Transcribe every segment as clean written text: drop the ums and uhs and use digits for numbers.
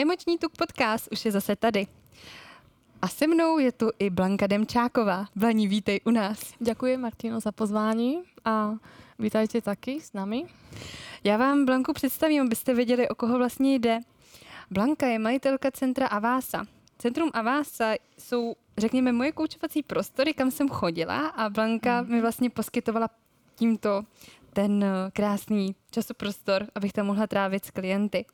Emoční tuk podcast už je zase tady. A se mnou je tu i Blanka Demčáková. Blaní, vítej u nás. Děkuji, Martino, za pozvání a vítajte taky s námi. Já vám Blanku představím, abyste věděli, o koho vlastně jde. Blanka je majitelka centra Avasa. Centrum Avasa jsou, řekněme, moje koučovací prostory, kam jsem chodila a Blanka mi vlastně poskytovala tímto ten krásný časoprostor, abych tam mohla trávit s klienty.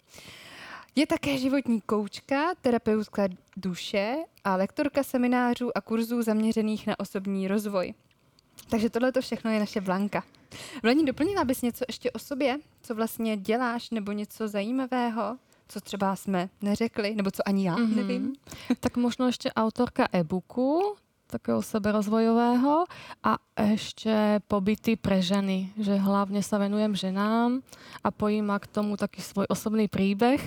Je také životní koučka, terapeutka duše a lektorka seminářů a kurzů zaměřených na osobní rozvoj. Takže tohle to všechno je naše Blanka. Vlani, doplnila bys něco ještě o sobě, co vlastně děláš, nebo něco zajímavého, co třeba jsme neřekli, nebo co ani já nevím? Tak možno ještě autorka e-booku, takého seberozvojového a ešte pobyty pre ženy, že hlavne sa venujem ženám a pojíma k tomu taký svoj osobný príbeh,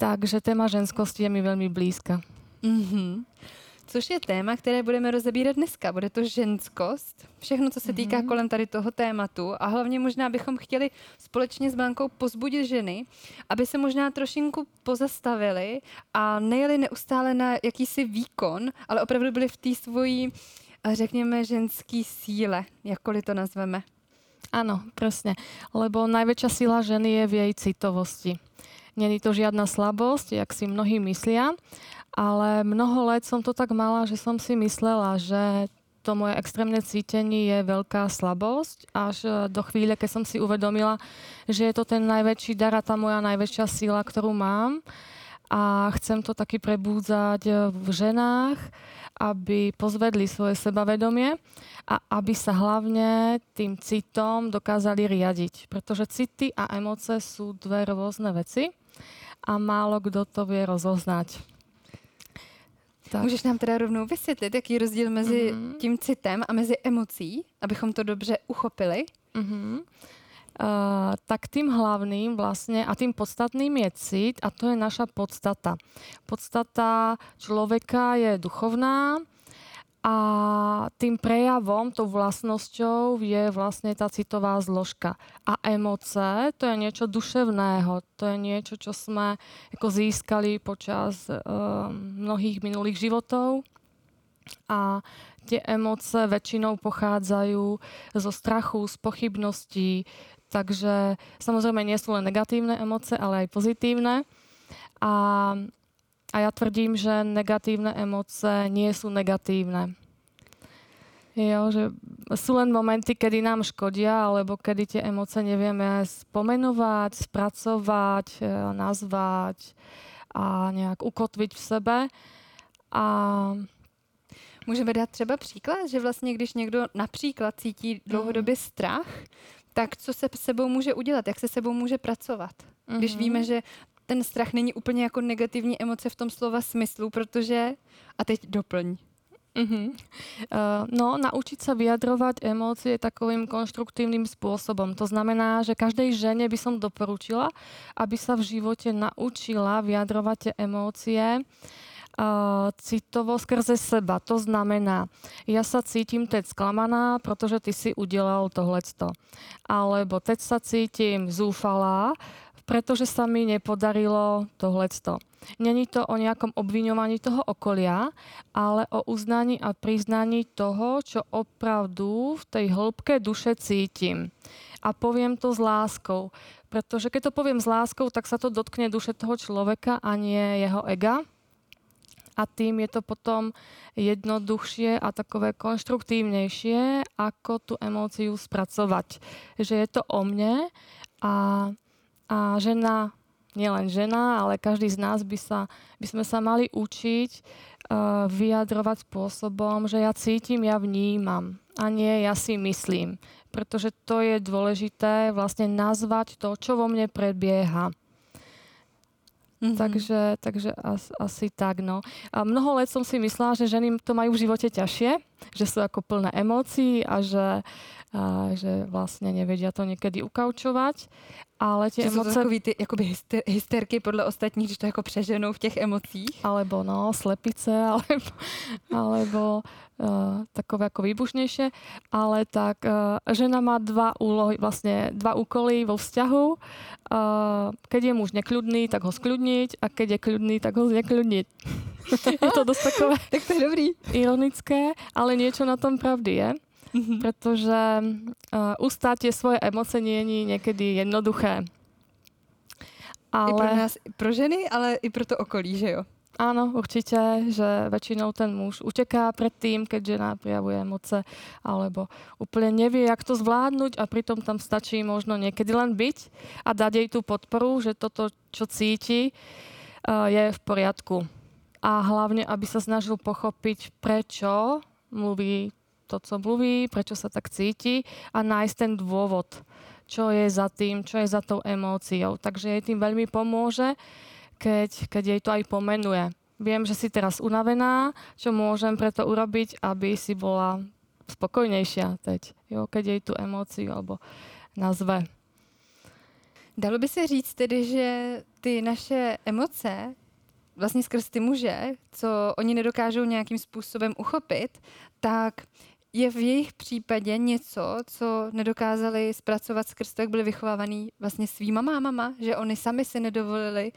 takže téma ženskosti je mi veľmi blízka. Což je téma, které budeme rozebírat dneska. Bude to ženskost, všechno, co se týká kolem tady toho tématu a hlavně možná bychom chtěli společně s Blankou pozbudit ženy, aby se možná trošinku pozastavili a nejeli neustále na jakýsi výkon, ale opravdu byli v té svojí, řekněme, ženský síle, jakkoliv to nazveme. Áno, presne, lebo najväčšia sila ženy je v jej citovosti. Není to žiadna slabosť, jak si mnohí myslia, ale mnoho let som to tak mala, že som si myslela, že to moje extrémne cítenie je veľká slabosť, až do chvíle, keď som si uvedomila, že je to ten najväčší dar a tá moja najväčšia sila, ktorú mám. A chcem to taky prebúdzať v ženách, aby pozvedli svoje sebavedomie a aby sa hlavne tým citom dokázali riadiť. Pretože city a emócie sú dve rôzne veci a málo kdo to vie rozoznať. Tak. Můžeš nám teda rovnou vysvětlit, jaký je rozdíl mezi tím citem a mezi emocí, abychom to dobře uchopili? Tak tým hlavným vlastne a tým podstatným je cit a to je naša podstata. Podstata človeka je duchovná a tým prejavom, tou vlastnosťou je vlastne tá citová zložka. A emoce to je niečo duševného, to je niečo, čo sme ako získali počas mnohých minulých životov. A tie emoce väčšinou pochádzajú zo strachu, z pochybností, takže samozrejme nie sú len negatívne emoce, ale aj pozitívne. A ja tvrdím, že negatívne emoce nie sú negatívne. Jo, že sú len momenty, kedy nám škodia, alebo kedy tie emoce nevieme spomenovať, spracovať, nazvať a nejak ukotviť v sebe. A můžeme dát třeba příklad, že vlastně, když někdo například cítí dlouhodobě strach, tak co se sebou může udělat, jak se sebou může pracovat? Když víme, že ten strach není úplně jako negativní emoce v tom slova smyslu, protože... A teď doplň. No, naučiť sa vyjadrovať emócie takovým konštruktívnym spôsobom. To znamená, že každej žene by som doporučila, aby sa v živote naučila vyjadrovať tie emócie citovo skrze seba. To znamená, ja sa cítim teď sklamaná, protože ty si udelal tohleto. Alebo teď sa cítim zúfalá, pretože sa mi nepodarilo tohleto. Není to o nejakom obviňovaní toho okolia, ale o uznaní a priznaní toho, čo opravdu v tej hĺbke duše cítim. A poviem to s láskou, pretože keď to poviem s láskou, tak sa to dotkne duše toho človeka a nie jeho ega. A tým je to potom jednoduchšie a takové konštruktívnejšie, ako tú emóciu spracovať. Že je to o mne a žena, nielen žena, ale každý z nás by sme sa mali učiť vyjadrovať spôsobom, že ja cítim, ja vnímam a nie ja si myslím. Pretože to je dôležité vlastne nazvať to, čo vo mne prebieha. Takže asi tak, no. A mnoho let som si myslela, že ženy to majú v živote ťažšie že sú ako plné emócií a že vlastne nevedia to niekedy ukaučovať. Ale tie emoce... Sú to takový ty jakoby hysterky podle ostatních, když to jako přeženou v těch emocích? Alebo no, slepice, alebo takové jako výbušnějšie. Ale tak žena má dva úkoly vo vzťahu. Keď je muž nekľudný, tak ho skľudniť a keď je kľudný, tak ho znekľudniť. Je to dost takové tak to je dobrý. Ironické, ale niečo na tom pravdy je. Mm-hmm. Pretože ustáť tie svoje emoce není niekedy jednoduché. Ale... I pro nás, pro ženy, ale i pro to okolí, že jo? Áno, určite, že väčšinou ten muž uteká pred tým, keď žena prijavuje emoce, alebo úplne nevie, jak to zvládnuť a pritom tam stačí možno niekedy len byť a dať jej tú podporu, že toto, čo cíti, je v poriadku. A hlavne, aby sa snažil pochopiť, prečo mluví to, co mluví, prečo sa tak cíti a nájsť ten dôvod, čo je za tým, čo je za tou emóciou. Takže jej tým veľmi pomôže, keď jej to aj pomenuje. Viem, že si teraz unavená, čo môžem preto urobiť, aby si bola spokojnejšia teď, jo, keď jej tú emóciu alebo nazve. Dalo by se říct tedy, že ty naše emoce vlastně skrz ty muže, co oni nedokážou nějakým způsobem uchopit, tak je v jejich případě něco, co nedokázali zpracovat skrz to, jak byli vychovávaný vlastně svýma mámama, že oni sami si nedovolili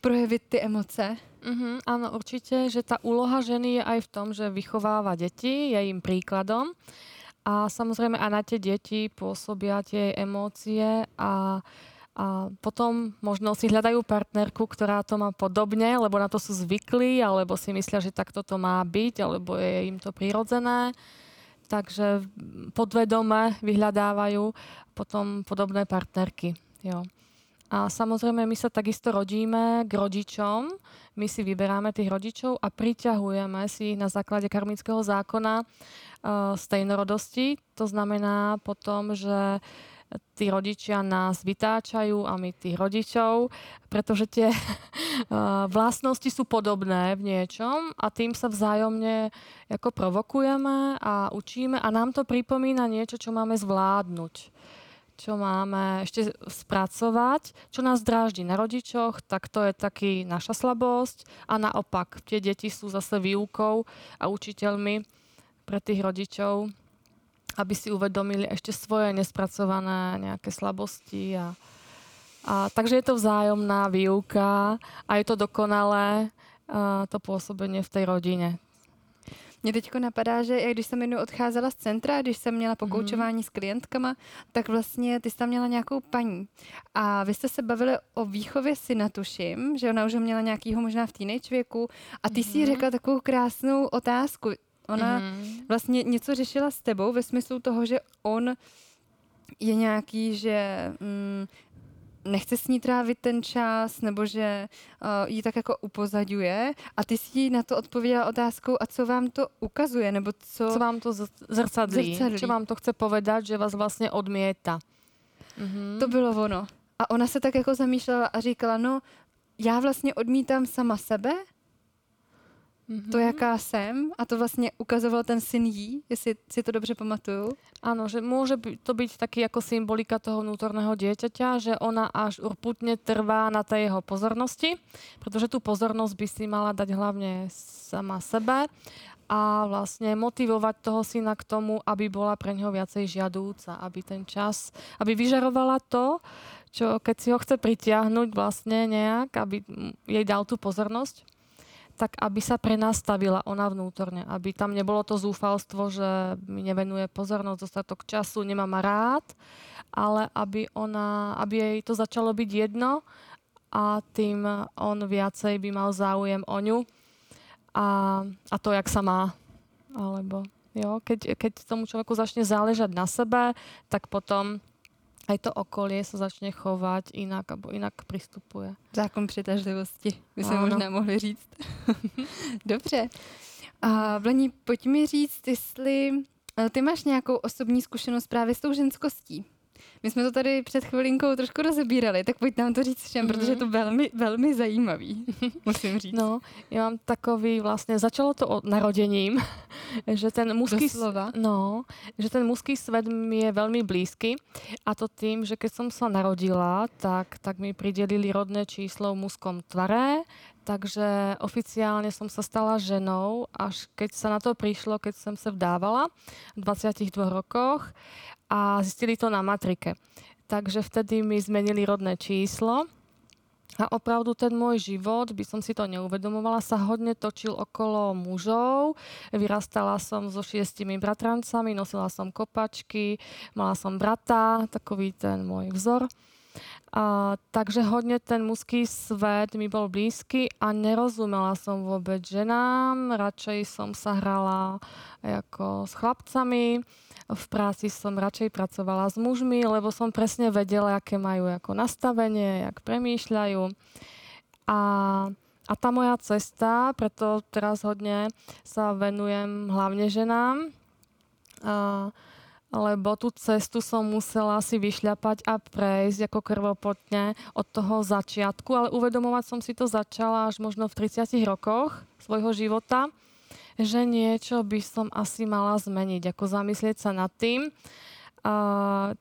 projevit ty emoce. Mm-hmm, ano, určitě, že ta úloha ženy je aj v tom, že vychovává děti, je jim příkladem a samozřejmě a na ty děti působí ty emoce a potom možno si hľadajú partnerku, ktorá to má podobne, lebo na to sú zvyklí, alebo si myslia, že takto to má byť, alebo je im to prirodzené. Takže podvedome vyhľadávajú potom podobné partnerky. Jo. A samozrejme, my sa takisto rodíme k rodičom, my si vyberáme tých rodičov a priťahujeme si na základe karmického zákona stejnorodosti. To znamená potom, že tí rodičia nás vytáčajú a my tých rodičov, pretože tie vlastnosti sú podobné v niečom a tým sa vzájomne ako provokujeme a učíme a nám to pripomína niečo, čo máme zvládnuť, čo máme ešte spracovať, čo nás dráždi na rodičoch, tak to je taký naša slabosť a naopak tie deti sú zase výukou a učiteľmi pre tých rodičov, aby si uvedomili ešte svoje nespracované nejaké slabosti. A takže je to vzájomná výuka a je to dokonalé to pôsobenie v tej rodine. Mě teďko napadá, že jak když jsem jednou odcházela z centra, když jsem měla pokoučování s klientkama, tak vlastně ty jsi tam měla nějakou paní. A vy jste se bavili o výchově syna, tuším, že ona už ho měla nějakýho možná v teenage věku a ty si řekla takovou krásnou otázku. Ona vlastně něco řešila s tebou ve smyslu toho, že on je nějaký, že nechce s ní trávit ten čas, nebo že ji tak jako upozaďuje. A ty si na to odpověděla otázkou, a co vám to ukazuje, nebo co vám to zrcadlí. Čo vám to chce povedat, že vás vlastně odmítá. Mm-hmm. To bylo ono. A ona se tak jako zamýšlela a říkala, no já vlastně odmítám sama sebe, to, jaká jsem, a to vlastně ukazoval ten syn jí, jestli si to dobře pamatuju. Ano, že může to být taky jako symbolika toho vnútorného dieťaťa, že ona až urputně trvá na té jeho pozornosti, protože tu pozornost by si mala dať hlavně sama sebe a vlastně motivovat toho syna k tomu, aby bola pre něho viacej žiadúca, aby ten čas, aby vyžarovala to, čo keď si ho chce pritiahnuť vlastně nějak, aby jej dal tu pozornosť, tak aby sa prenastavila ona vnútorne, aby tam nebolo to zúfalstvo, že mi nevenuje pozornosť, dostatok času, nemá ma rád, ale aby jej to začalo byť jedno a tým on viacej by mal záujem o ňu a to, jak sa má. Alebo, jo, keď tomu človeku začne záležať na sebe, tak potom aj to okolie sa začne chovať inak, alebo inak pristupuje. Zákon přitažlivosti, by se možná mohli říct. Dobře. A Blani, pojď mi říct, jestli ty máš nějakou osobní zkušenost právě s tou ženskostí. My jsme to tady před chvilinkou trošku rozebírali, tak pojď nám to říct všem, protože je to velmi, velmi zajímavý, musím říct. No, já mám takový vlastně, začalo to od narozením, že ten mužský svět mi je velmi blízky a to tím, že keď jsem se narodila, tak mi pridelili rodné číslo v mužskom tvare, takže oficiálně jsem se stala ženou, až keď se na to přišlo, keď jsem se vdávala v 22 rokoch a zistili to na matrike. Takže vtedy mi zmenili rodné číslo a opravdu ten môj život, by som si to neuvedomovala, sa hodne točil okolo mužov. Vyrastala som so 6 bratrancami, nosila som kopačky, mala som brata, takový ten môj vzor. Takže hodně ten mužský svět mi byl blízky a nerozumela jsem vůbec ženám, radšej jsem se hrála jako s chlapcami, v práci jsem radšej pracovala s mužmi, lebo jsem přesně věděla, jaké mají jako nastavenie, jak přemýšlejí. A ta moja cesta, proto teraz hodně se venujem hlavně ženám, lebo tú cestu som musela si vyšľapať a prejsť ako krvopotne od toho začiatku, ale uvedomovať som si to začala až možno v 30 rokoch svojho života, že niečo by som asi mala zmeniť, ako zamyslieť sa nad tým,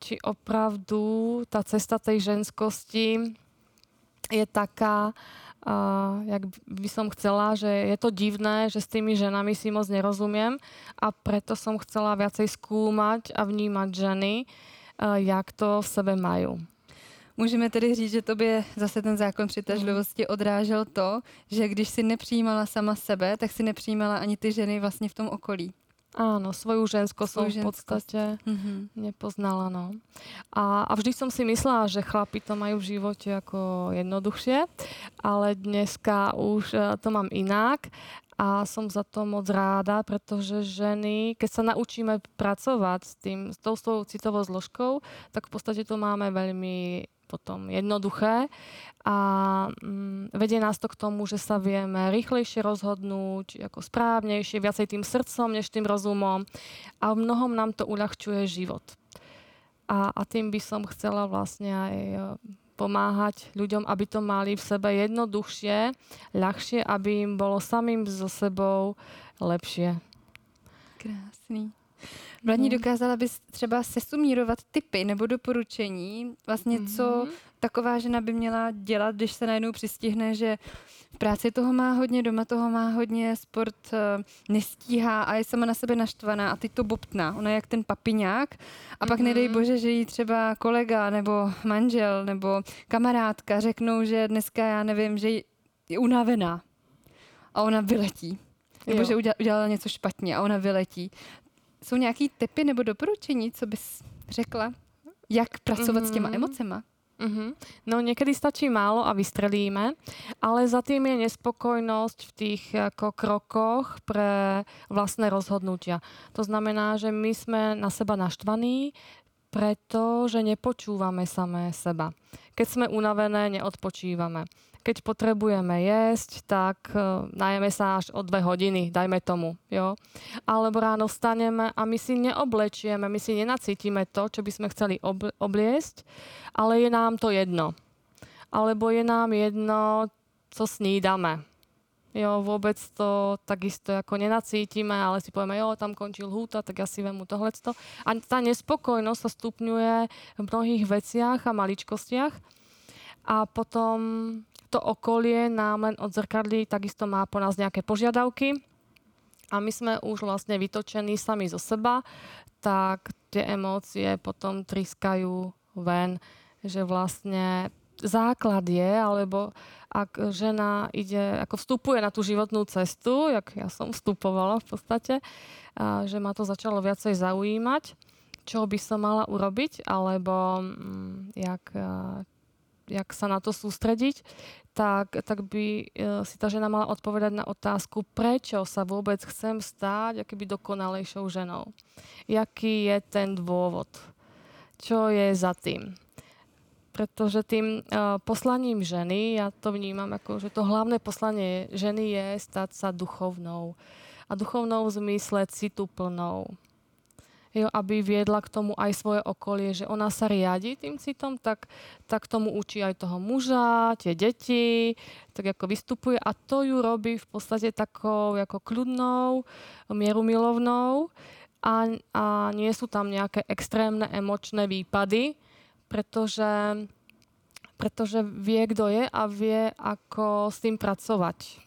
či opravdu tá cesta tej ženskosti je taká, jak by som chcela, že je to divné, že s tými ženami si moc nerozumiem a preto som chcela viacej skúmať a vnímať ženy, jak to v sebe majú. Můžeme tedy říct, že tobě zase ten zákon přitažlivosti odrážel to, že když si nepřijímala sama sebe, tak si nepřijímala ani ty ženy vlastně v tom okolí. Áno, svoju ženskost som v podstate nepoznala. No. A vždy som si myslela, že chlapi to majú v živote ako jednoduchšie, ale dneska už to mám inak a som za to moc ráda, pretože ženy, keď sa naučíme pracovať s tou svojou citovou zložkou, tak v podstate to máme veľmi potom jednoduché a vedie nás to k tomu, že sa vieme rýchlejšie rozhodnúť, ako správnejšie, viacej tým srdcom než tým rozumom a v mnohom nám to uľahčuje život. A tým by som chcela vlastne aj pomáhať ľuďom, aby to mali v sebe jednoduchšie, ľahšie, aby im bolo samým so sebou lepšie. Krásný. Vlani, dokázala bys třeba sesumírovat tipy nebo doporučení, vlastně co taková žena by měla dělat, když se najednou přistihne, že v práci toho má hodně, doma toho má hodně, sport nestíhá a je sama na sebe naštvaná a teď to bobtná. Ona je jak ten papiňák a pak nedej bože, že jí třeba kolega nebo manžel nebo kamarádka řeknou, že dneska já nevím, že je unavená a ona vyletí. Nebo že udělala něco špatně a ona vyletí. Jsou nějaké tipy nebo doporučení, co bys řekla, jak pracovat s těma emocema? No někdy stačí málo a vystrelíme, ale zatím je nespokojnosť v tých jako krokoch pre vlastné rozhodnutia. To znamená, že my sme na seba naštvaní, pretože nepočúvame samé seba. Keď sme unavené, neodpočívame. Keď potrebujeme jesť, tak najeme sa až o 2 hodiny, dajme tomu. Jo? Alebo ráno vstaneme a my si neoblečieme, my si nenacítime to, čo by sme chceli obliesť, ale je nám to jedno. Alebo je nám jedno, co snídame. Jo, vôbec to takisto ako nenacítime, ale si povieme, jo, tam končí lhúta, tak ja si vemu tohleto. A tá nespokojnosť sa stupňuje v mnohých veciach a maličkostiach. A potom to okolie nám len odzrkadlí, takisto má po nás nejaké požiadavky a my sme už vlastne vytočení sami zo seba, tak tie emócie potom tryskajú ven, že vlastne základ je, alebo ak žena ide, ako vstupuje na tú životnú cestu, jak ja som vstupovala v podstate, že ma to začalo viacej zaujímať, čo by som mala urobiť, alebo jak sa na to sústrediť, tak by si tá žena mala odpovedať na otázku, prečo sa vôbec chcem stáť akýby dokonalejšou ženou. Jaký je ten dôvod? Čo je za tým? Pretože tým poslaním ženy, ja to vnímam ako, že to hlavné poslanie ženy je stať sa duchovnou. A duchovnou v zmysle citu plnou. jo, aby viedla k tomu aj svoje okolie, že ona sa riadi tým citom, tak tomu učí aj toho muža, tie deti, tak ako vystupuje a to ju robí v podstate takou ako kľudnou, mierumilovnou a nie sú tam nejaké extrémne emočné výpady, protože vie, kdo je a vie, ako s tým pracovať.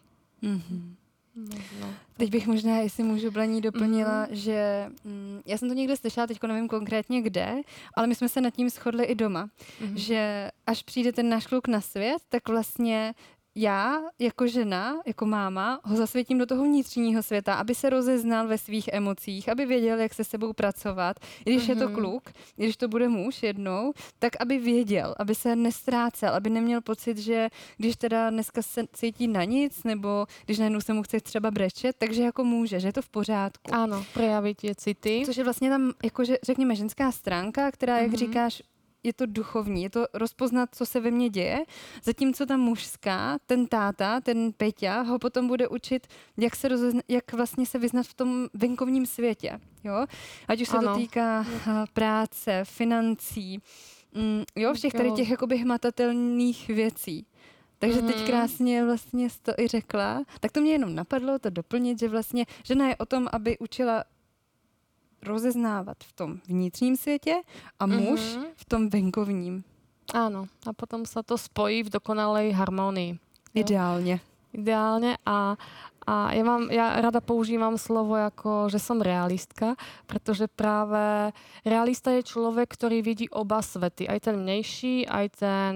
Mhm. No. Teď bych možná, jestli můžu, Blení, doplnila, že já jsem to někde slyšela, teďko nevím konkrétně kde, ale my jsme se nad tím shodli i doma, že až přijde ten náš kluk na svět, tak vlastně já jako žena, jako máma, ho zasvětím do toho vnitřního světa, aby se rozeznal ve svých emocích, aby věděl, jak se sebou pracovat. Když je to kluk, když to bude muž jednou, tak aby věděl, aby se nestrácel, aby neměl pocit, že když teda dneska se cítí na nic, nebo když najednou se mu chce třeba brečet, takže jako může, že je to v pořádku. Ano, projavit je city. Což je vlastně tam, jakože, řekněme, ženská stránka, která, jak říkáš, je to duchovní, je to rozpoznat, co se ve mně děje, zatímco ta mužská, ten táta, ten Peťa, ho potom bude učit, jak se jak vlastně se vyznat v tom venkovním světě, jo? Ať už se to týká práce, financí, jo, všech tady těch jakoby hmatatelných věcí. Takže teď krásně vlastně jsi to i řekla. Tak to mě jenom napadlo to doplnit, že vlastně žena je o tom, aby učila rozeznávat v tom vnitřním světě a muž v tom venkovním. Áno, a potom sa to spojí v dokonalej harmonii. Ideálne. Ideálne a ja rada používam slovo ako, že som realistka, pretože práve realista je človek, ktorý vidí oba svety, aj ten mniejší, aj ten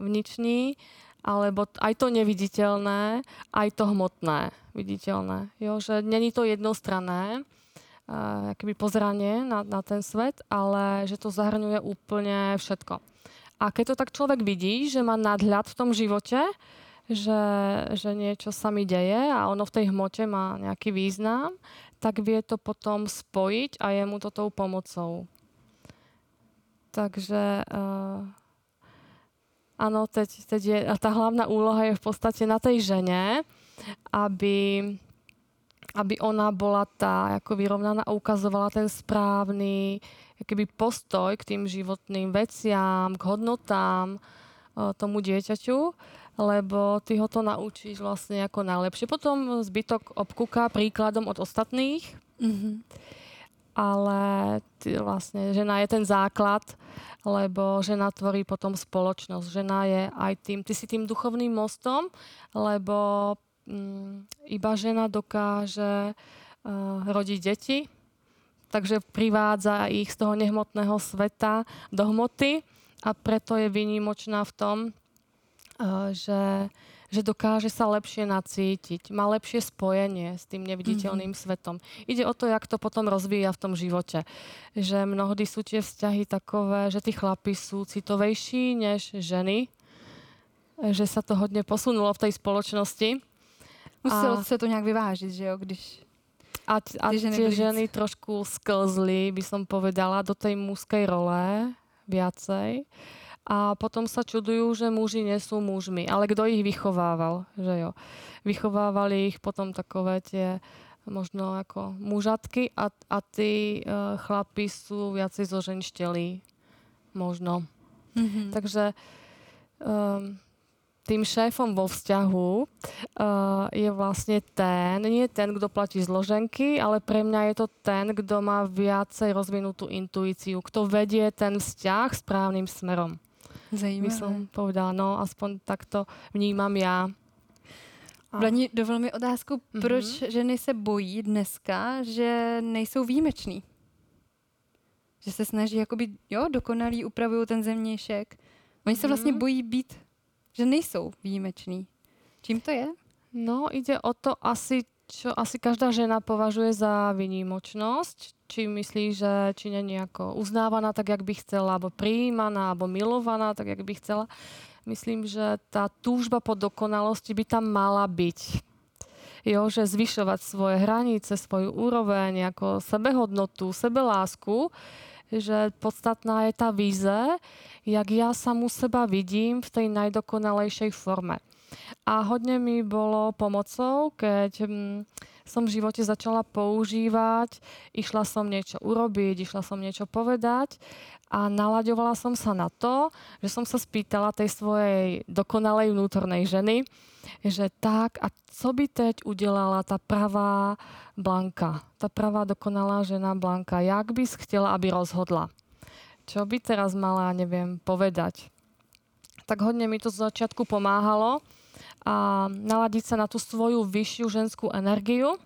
vnitřní, alebo aj to neviditeľné, aj to hmotné viditeľné. Jo, že není to jednostranné, jakoby pozranie na ten svet, ale že to zahrňuje úplne všetko. A keď to tak človek vidí, že má nadhľad v tom živote, že niečo sa mi deje a ono v tej hmote má nejaký význam, tak vie to potom spojiť a je mu to tou pomocou. Takže áno, teď je, a tá hlavná úloha je v podstate na tej žene, aby ona bola tá ako vyrovnaná a ukazovala ten správny akýby postoj k tým životným veciam, k hodnotám tomu dieťaťu, lebo ty ho to naučíš vlastne ako najlepšie. Potom zbytok obkúka príkladom od ostatných, ale vlastne žena je ten základ, lebo žena tvorí potom spoločnosť. Žena je aj tým, ty si tým duchovným mostom, lebo iba žena dokáže rodiť deti, takže privádza ich z toho nehmotného sveta do hmoty a preto je výnimočná v tom, že dokáže sa lepšie nacítiť, má lepšie spojenie s tým neviditeľným svetom. Ide o to, jak to potom rozvíja v tom živote. Že mnohdy sú tie vzťahy takové, že tí chlapi sú citovejší než ženy, že sa to hodne posunulo v tej spoločnosti. Muselo se to nějak vyvážit, že jo, když... A tie ženy trošku sklzli, by som povedala, do tej mužskej role viacej. A potom sa čudujú, že muži nie sú mužmi. Ale kto ich vychovával, že jo. Vychovávali ich potom takové tie možno ako mužatky a tí chlapi sú viacej zoženštelí. Možno. Takže... tým šéfom vo vzťahu je vlastne ten, nie ten, kto platí zloženky, ale pre mňa je to ten, kto má viacej rozvinutú intuíciu, kto vedie ten vzťah správnym smerom. Zajímavé. By som povedala, no aspoň takto vnímam ja. Blani, dovol mi otázku, proč ženy se bojí dneska, že nejsou výjimeční? Že se snaží jakoby, jo, dokonalí, upravují ten zemnějšek. Oni se vlastně bojí být, že nejsou výjimeční. Čím to je? No, ide o to asi, čo asi každá žena považuje za výnimočnosť. Či myslí, že či není ako uznávaná tak, jak by chcela, alebo prijímaná, alebo milovaná tak, jak by chcela. Myslím, že tá túžba po dokonalosti by tam mala byť. Jo, že zvyšovať svoje hranice, svoju úroveň, ako sebehodnotu, sebelásku, že podstatná je tá víze, jak ja samu seba vidím v tej najdokonalejšej forme. A hodne mi bolo pomocou, keď som v živote začala používať. Išla som niečo urobiť, išla som niečo povedať a nalaďovala som sa na to, že som sa spýtala tej svojej dokonalej vnútornej ženy, že tak a co by teď udělala ta pravá Blanka, ta pravá dokonalá žena Blanka, jak bys chtěla, aby rozhodla? Čo by teraz mala, neviem, povedať? Tak hodne mi to z začiatku pomáhalo a naladiť sa na tú svoju vyššiu ženskú energiu,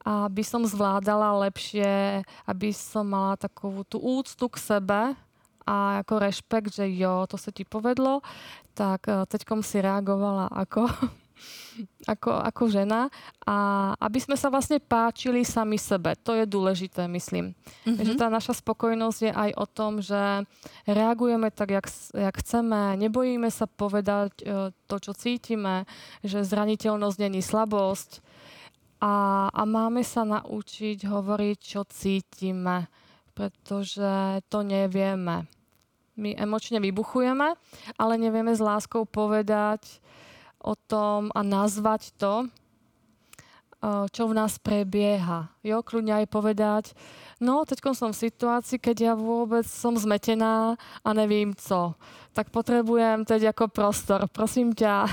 aby som zvládala lepšie, aby som mala takovú tú úctu k sebe a ako rešpekt, že jo, to sa ti povedlo, tak teďkom si reagovala ako žena a aby sme sa vlastne páčili sami sebe. To je dôležité, myslím. Takže tá naša spokojnosť je aj o tom, že reagujeme tak, jak chceme, nebojíme sa povedať to, čo cítime, že zraniteľnosť není slabosť a máme sa naučiť hovoriť, čo cítime, pretože to nevieme. My emočne vybuchujeme, ale nevieme s láskou povedať o tom a nazvať to, čo v nás prebieha. Jo, kľudne aj povedať, no, teďkom som v situácii, keď ja vôbec som zmetená a nevím co. Tak potrebujem teď ako prostor. Prosím ťa,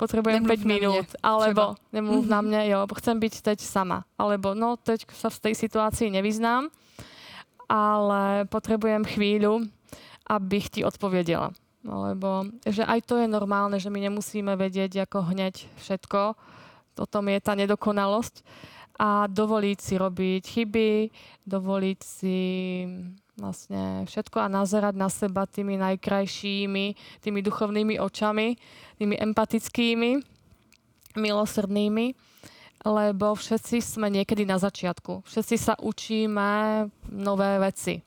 potrebujem nemluv 5 minút. Alebo nemluv na mne, jo, chcem byť teď sama. Alebo, no, teď sa v tej situácii nevyznám, ale potrebujem chvíľu, abych ti odpovedela. Lebo že aj to je normálne, že my nemusíme vedieť ako hneď všetko. O tom je tá nedokonalosť. A dovoliť si robiť chyby, dovoliť si vlastne všetko a nazerať na seba tými najkrajšími, tými duchovnými očami, tými empatickými, milosrdnými. Lebo všetci sme niekedy na začiatku. Všetci sa učíme nové veci.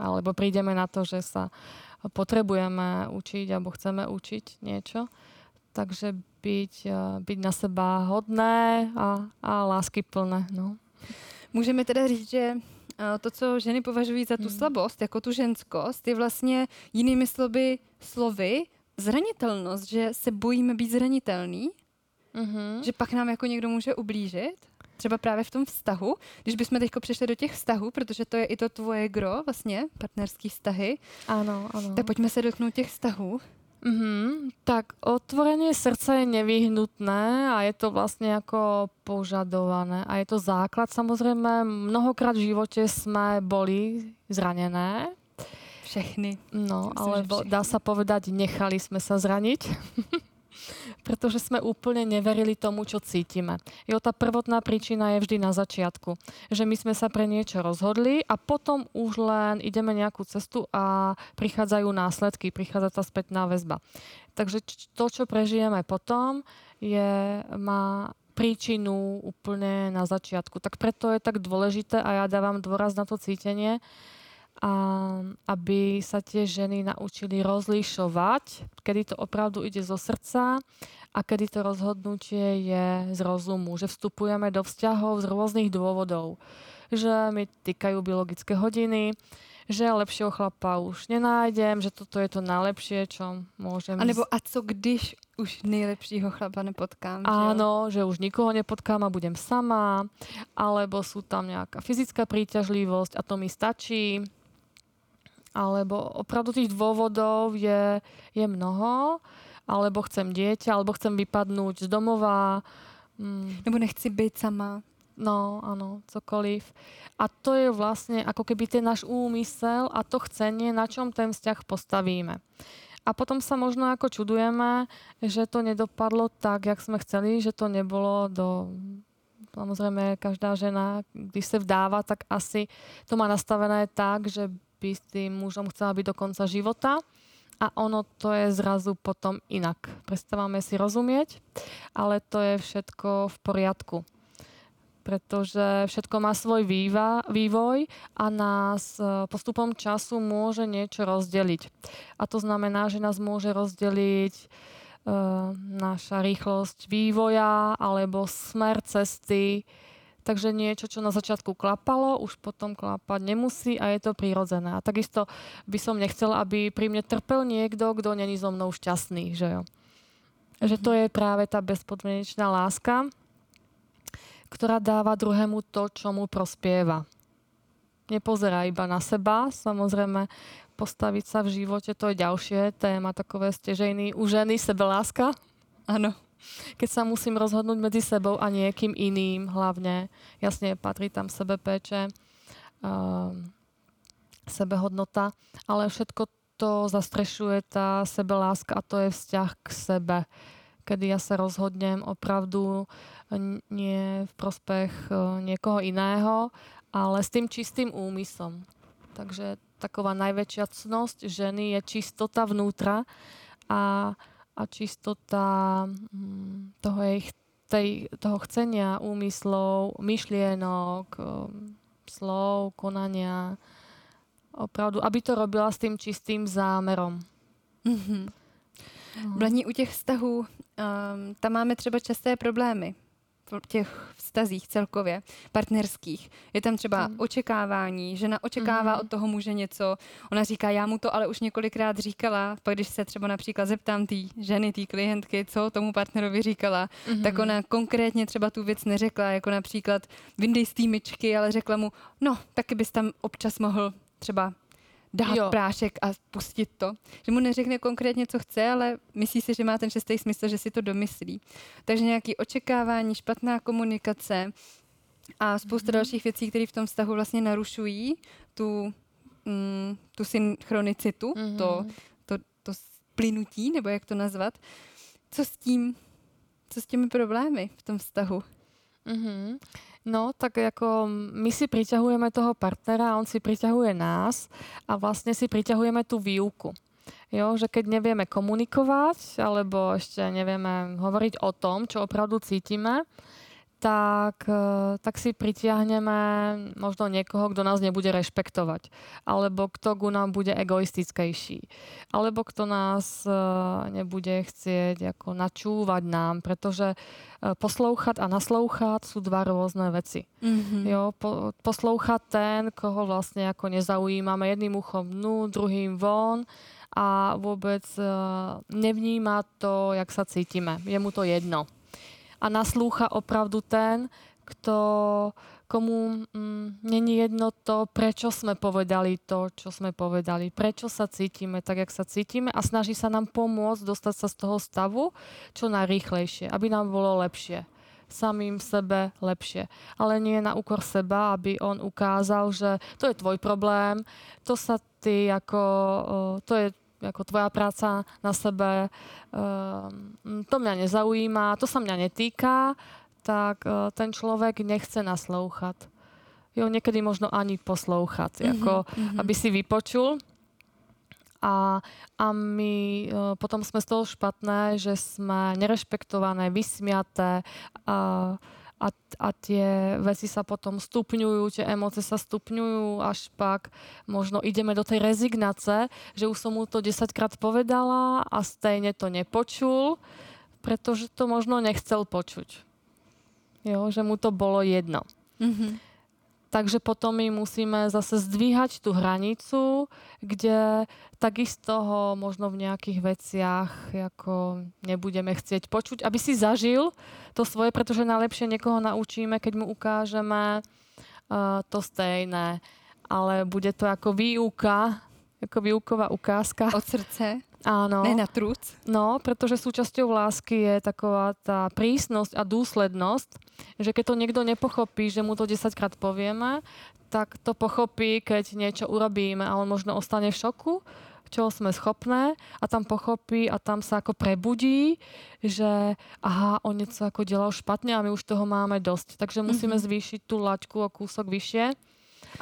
Alebo prídeme na to, že sa potrebujeme učiť alebo chceme učiť niečo. Takže byť na seba hodné a láskyplné. No. Můžeme teda říct, že to, co ženy považují za tu slabost, jako tu ženskost, je vlastně jinými slovy zranitelnost, že se bojíme být zranitelný, že pak nám jako někdo může ublížit. Třeba právě v tom vztahu, když bychom teď přešli do těch vztahů, protože to je i to tvoje gro, vlastně, partnerský vztahy. Ano, ano. Tak pojďme se dotknout těch vztahů. Tak otvorenie srdca je nevyhnutné a je to vlastne ako požadované a je to základ. Samozrejme, mnohokrát v živote sme boli zranené. Všechny. No, alebo dá sa povedať, nechali sme sa zraniť. Pretože sme úplne neverili tomu, čo cítime. Jo, tá prvotná príčina je vždy na začiatku. Že my sme sa pre niečo rozhodli a potom už len ideme nejakú cestu a prichádzajú následky, prichádza tá spätná väzba. Takže to, čo prežijeme potom, má príčinu úplne na začiatku. Tak preto je tak dôležité a ja dávam dôraz na to cítenie, a aby sa tie ženy naučili rozlišovať, kedy to opravdu ide zo srdca a kedy to rozhodnutie je z rozumu. Že vstupujeme do vzťahov z rôznych dôvodov. Že mi týkajú biologické hodiny, že lepšieho chlapa už nenájdem, že toto je to najlepšie, čo môžem... A nebo a co když už nejlepšího chlapa nepotkám? Áno, že už nikoho nepotkám a budem sama, alebo sú tam nejaká fyzická príťažlivosť a to mi stačí. Alebo opravdu tých dôvodov je mnoho, alebo chcem dieťa, alebo chcem vypadnúť z domova. Nebo nechci byť sama. No, áno, cokoliv. A to je vlastne ako keby ten náš úmysel a to chcenie, na čom ten vzťah postavíme. A potom sa možno ako čudujeme, že to nedopadlo tak, jak sme chceli, že to nebolo do... Samozrejme, každá žena, když se vdáva, tak asi to má nastavené tak, že by s tým mužom chcela byť do konca života a ono to je zrazu potom inak. Prestávame si rozumieť, ale to je všetko v poriadku, pretože všetko má svoj vývoj a nás postupom času môže niečo rozdeliť. A to znamená, že nás môže rozdeliť naša rýchlosť vývoja alebo smer cesty. Takže niečo, čo na začiatku klapalo, už potom klapať nemusí a je to prirodzené. A takisto by som nechcela, aby pri mne trpel niekto, kto není so mnou šťastný. Že to je práve tá bezpodmienečná láska, ktorá dáva druhému to, čo mu prospieva. Nepozerá iba na seba, samozrejme postaviť sa v živote, to je ďalšie téma, takové stežejný u ženy, sebeláska. Áno. Keď sa musím rozhodnúť medzi sebou a niekým iným hlavne. Jasne, patrí tam sebepéče, sebehodnota, ale všetko to zastrešuje tá sebeláska a to je vzťah k sebe. Kedy ja sa rozhodnem opravdu nie v prospech niekoho iného, ale s tým čistým úmyslom. Takže taková najväčšia cnosť ženy je čistota vnútra a čistota toho, toho chcenia, úmyslov, myšlienok, slov, konania. Opravdu, aby to robila s tým čistým záměrem. Mm-hmm. Blaní, u těch vztahů, tam máme třeba časté problémy v těch vztazích celkově, partnerských. Je tam třeba očekávání, žena očekává od toho muže něco, ona říká, já mu to ale už několikrát říkala, pak když se třeba například zeptám té ženy, té klientky, co tomu partnerovi říkala, tak ona konkrétně třeba tu věc neřekla, jako například vyndej z té myčky, ale řekla mu, no, taky bys tam občas mohl třeba dát prášek a pustit to. Že mu neřekne konkrétně, co chce, ale myslí si, že má ten šestý smysl, že si to domyslí. Takže nějaké očekávání, špatná komunikace a spousta dalších věcí, které v tom vztahu vlastně narušují tu synchronicitu, to splynutí, nebo jak to nazvat. Co s tím? Co s těmi problémy v tom vztahu? Mm-hmm. No, tak jako my si priťahujeme toho partnera, on si priťahuje nás a vlastně si priťahujeme tu výuku. Jo, že keď nevieme komunikovať, alebo ešte nevieme hovoriť o tom, čo opravdu cítime, tak si pritiahneme možno niekoho, kto nás nebude rešpektovať. Alebo kto ku nám bude egoistickejší. Alebo kto nás nebude chcieť ako načúvať nám, pretože poslouchat a naslouchat sú dva rôzne veci. Mm-hmm. Jo, poslouchat ten, koho vlastne ako nezaujímame jedným uchom dnu, druhým von a vôbec nevníma to, jak sa cítime. Je mu to jedno. A naslúcha opravdu ten, komu není jedno to, prečo sme povedali to, čo sme povedali, prečo sa cítime tak, jak sa cítime a snaží sa nám pomôcť dostať sa z toho stavu čo najrýchlejšie, aby nám bolo lepšie, samým sebe lepšie. Ale nie na úkor seba, aby on ukázal, že to je tvoj problém, to sa ty to je jako tvoja práca na sebe, to mě nezaujímá, to se mě netýká, tak ten člověk nechce naslouchat. Jo, někdy možno ani poslouchat, aby si vypočul. A my potom jsme z toho špatné, že jsme nerespektované, vysmiaté a tie veci sa potom stupňujú, tie emócie sa stupňujú, až pak možno ideme do tej rezignace, že už som mu to 10-krát povedala a stejne to nepočul, pretože to možno nechcel počuť. Jo, že mu to bolo jedno. Mm-hmm. Takže potom my musíme zase zdvíhať tú hranicu, kde takisto ho možno v nejakých veciach jako nebudeme chcieť počuť, aby si zažil to svoje, pretože najlepšie niekoho naučíme, keď mu ukážeme to stejné. Ale bude to jako výuka, jako výuková ukázka. Od srdce? Áno. Ne na truc? No, pretože súčasťou lásky je taková tá prísnosť a dôslednosť, že keď to niekto nepochopí, že mu to 10-krát povieme, tak to pochopí, keď niečo urobíme a on možno ostane v šoku, čoho sme schopné a tam pochopí a tam sa ako prebudí, že aha, on něco ako dělal špatne a my už toho máme dosť. Takže musíme zvýšiť tú laťku o kúsok vyššie.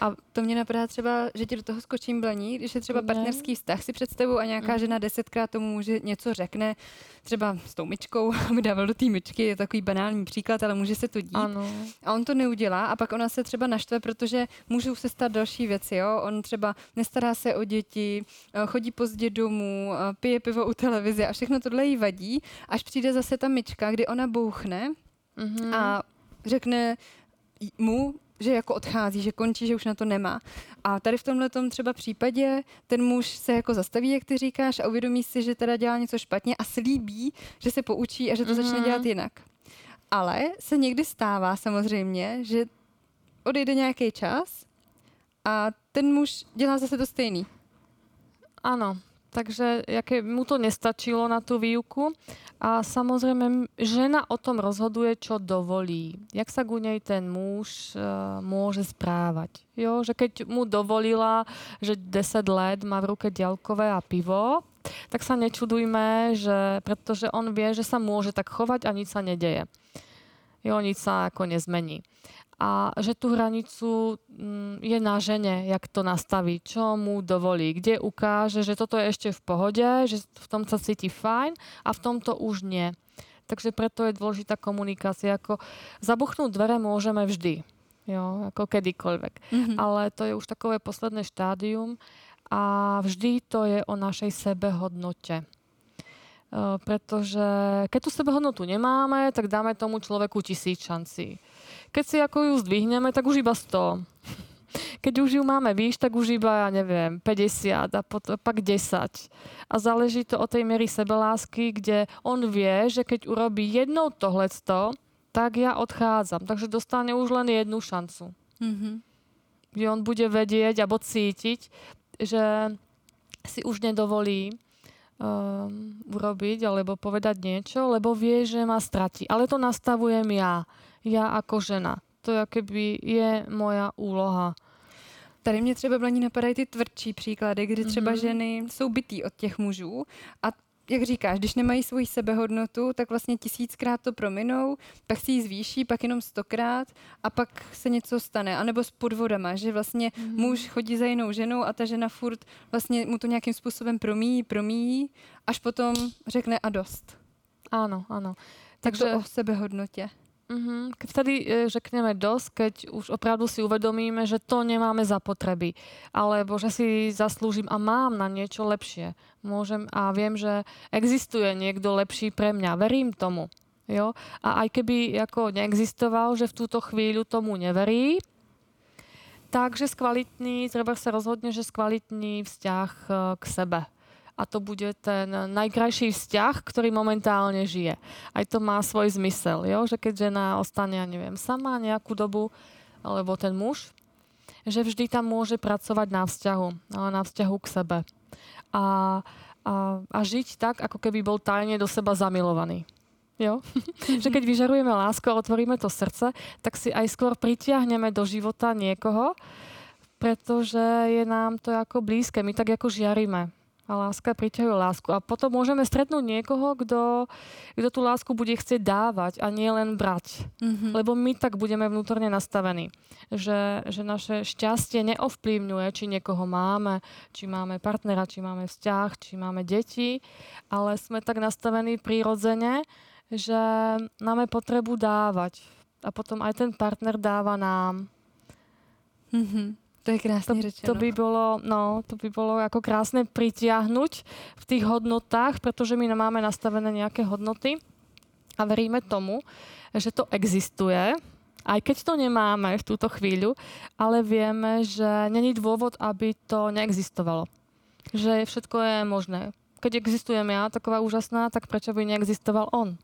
A to mě napadá třeba, že ti do toho skočím, Blaní, když je třeba partnerský vztah si představu a nějaká žena 10krát tomu muži něco řekne, třeba s tou myčkou, aby dával do té myčky, je takový banální příklad, ale může se to dít. Ano. A on to neudělá a pak ona se třeba naštve, protože můžou se stát další věci. Jo? On třeba nestará se o děti, chodí pozdě domů, pije pivo u televize a všechno tohle jí vadí, až přijde zase ta myčka, kdy ona bouchne a řekne mu, že jako odchází, že končí, že už na to nemá. A tady v tomhletom třeba případě ten muž se jako zastaví, jak ty říkáš, a uvědomí si, že teda dělá něco špatně a slíbí, že se poučí a že to začne dělat jinak. Ale se někdy stává samozřejmě, že odejde nějaký čas a ten muž dělá zase to stejný. Ano, takže mu to nestačilo na tú výuku. A samozrejme, žena o tom rozhoduje, čo dovolí. Jak sa k nej ten muž môže správať. Jo, že keď mu dovolila, že 10 let má v ruke diaľkové a pivo, tak sa nečudujme, že, pretože on vie, že sa môže tak chovať a nič sa nedeje. Jo, nič sa ako nezmení. A že tu hranicu je na žene, jak to nastaví, čo mu dovolí, kde ukáže, že toto je ešte v pohode, že v tom sa cíti fajn a v tomto už nie. Takže preto je dôležitá komunikácia. Ako zabuchnúť dvere môžeme vždy, jo, ako kedykoľvek. Mm-hmm. Ale to je už takové posledné štádium a vždy to je o našej sebehodnote. Pretože keď tú sebehodnotu nemáme, tak dáme tomu človeku 1000 šancí. Keď si ako ju zdvihneme, tak už iba 100. Keď už ju máme výš, tak už iba, ja neviem, 50 a pak 10. A záleží to o tej miery sebelásky, kde on vie, že keď urobí jednou tohleto, tak ja odchádzam. Takže dostane už len jednu šancu. Mm-hmm. Kde on bude vedieť alebo cítiť, že si už nedovolí urobiť alebo povedať niečo, lebo vie, že ma stratí. Ale to nastavujem ja. Já jako žena. To jakoby je moja úloha. Tady mě třeba, Blaní, napadají ty tvrdší příklady, kdy třeba ženy jsou bitý od těch mužů a jak říkáš, když nemají svoji sebehodnotu, tak vlastně 1000krát to prominou, pak si ji zvýší, pak jenom 100krát a pak se něco stane. A nebo s podvodama, že vlastně muž chodí za jinou ženou a ta žena furt vlastně mu to nějakým způsobem promíjí, až potom řekne a dost. Ano, ano. Takže o sebehodnotě. Vtedy řekneme dosť, keď už opravdu si uvedomíme, že to nemáme za potreby, alebo že si zaslúžim a mám na niečo lepšie. Môžem a viem, že existuje niekto lepší pre mňa. Verím tomu. Jo? A aj keby ako neexistoval, že v túto chvíľu tomu neverí, takže skvalitný, treba sa rozhodne, že skvalitný vzťah k sebe. A to bude ten najkrajší vzťah, ktorý momentálne žije. Aj to má svoj zmysel, jo? Že keď žena ostane, ja neviem, sama nejakú dobu, alebo ten muž, že vždy tam môže pracovať na vzťahu k sebe. A žiť tak, ako keby bol tajne do seba zamilovaný. Jo? Že keď vyžarujeme lásku a otvoríme to srdce, tak si aj skôr pritiahneme do života niekoho, pretože je nám to ako blízke, my tak ako žiaríme. A láska priťahuje lásku. A potom môžeme stretnúť niekoho, kto tú lásku bude chcieť dávať a nie len brať. Mm-hmm. Lebo my tak budeme vnútorne nastavení. Že naše šťastie neovplyvňuje, či niekoho máme, či máme partnera, či máme vzťah, či máme deti. Ale sme tak nastavení prirodzene, že máme potrebu dávať. A potom aj ten partner dáva nám. Mhm. To je krásne řečeno. To by bolo ako krásne pritiahnuť v tých hodnotách, pretože my máme nastavené nejaké hodnoty a veríme tomu, že to existuje, aj keď to nemáme v túto chvíľu, ale vieme, že není dôvod, aby to neexistovalo. Že všetko je možné. Keď existujem ja, taková úžasná, tak prečo by neexistoval on?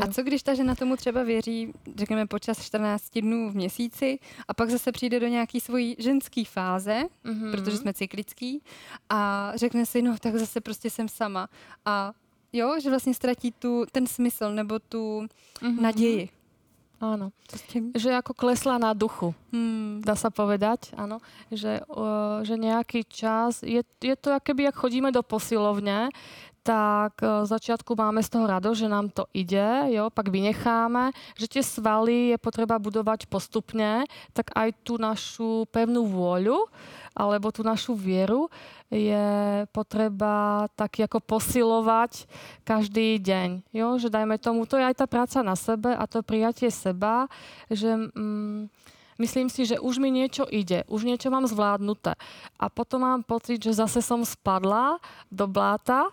A co když ta žena tomu třeba věří, řekneme počas 14 dnů v měsíci a pak zase přijde do nějaký svojí ženský fáze, protože jsme cyklický a řekne si, no tak zase prostě jsem sama a jo, že vlastně ztratí ten smysl nebo tu naději. Áno, že ako klesla na duchu, dá sa povedať, áno, že nejaký čas, je to akoby, ak chodíme do posilovne, tak v začiatku máme z toho radosť, že nám to ide, jo, pak vynecháme, že tie svaly je potreba budovať postupne, tak aj tú našu pevnú vôľu, alebo tú našu vieru je potreba tak ako posilovať každý deň, jo, že dajme tomu, to je aj tá práca na sebe a to prijatie seba, že myslím si, že už mi niečo ide, už niečo mám zvládnuté a potom mám pocit, že zase som spadla do bláta,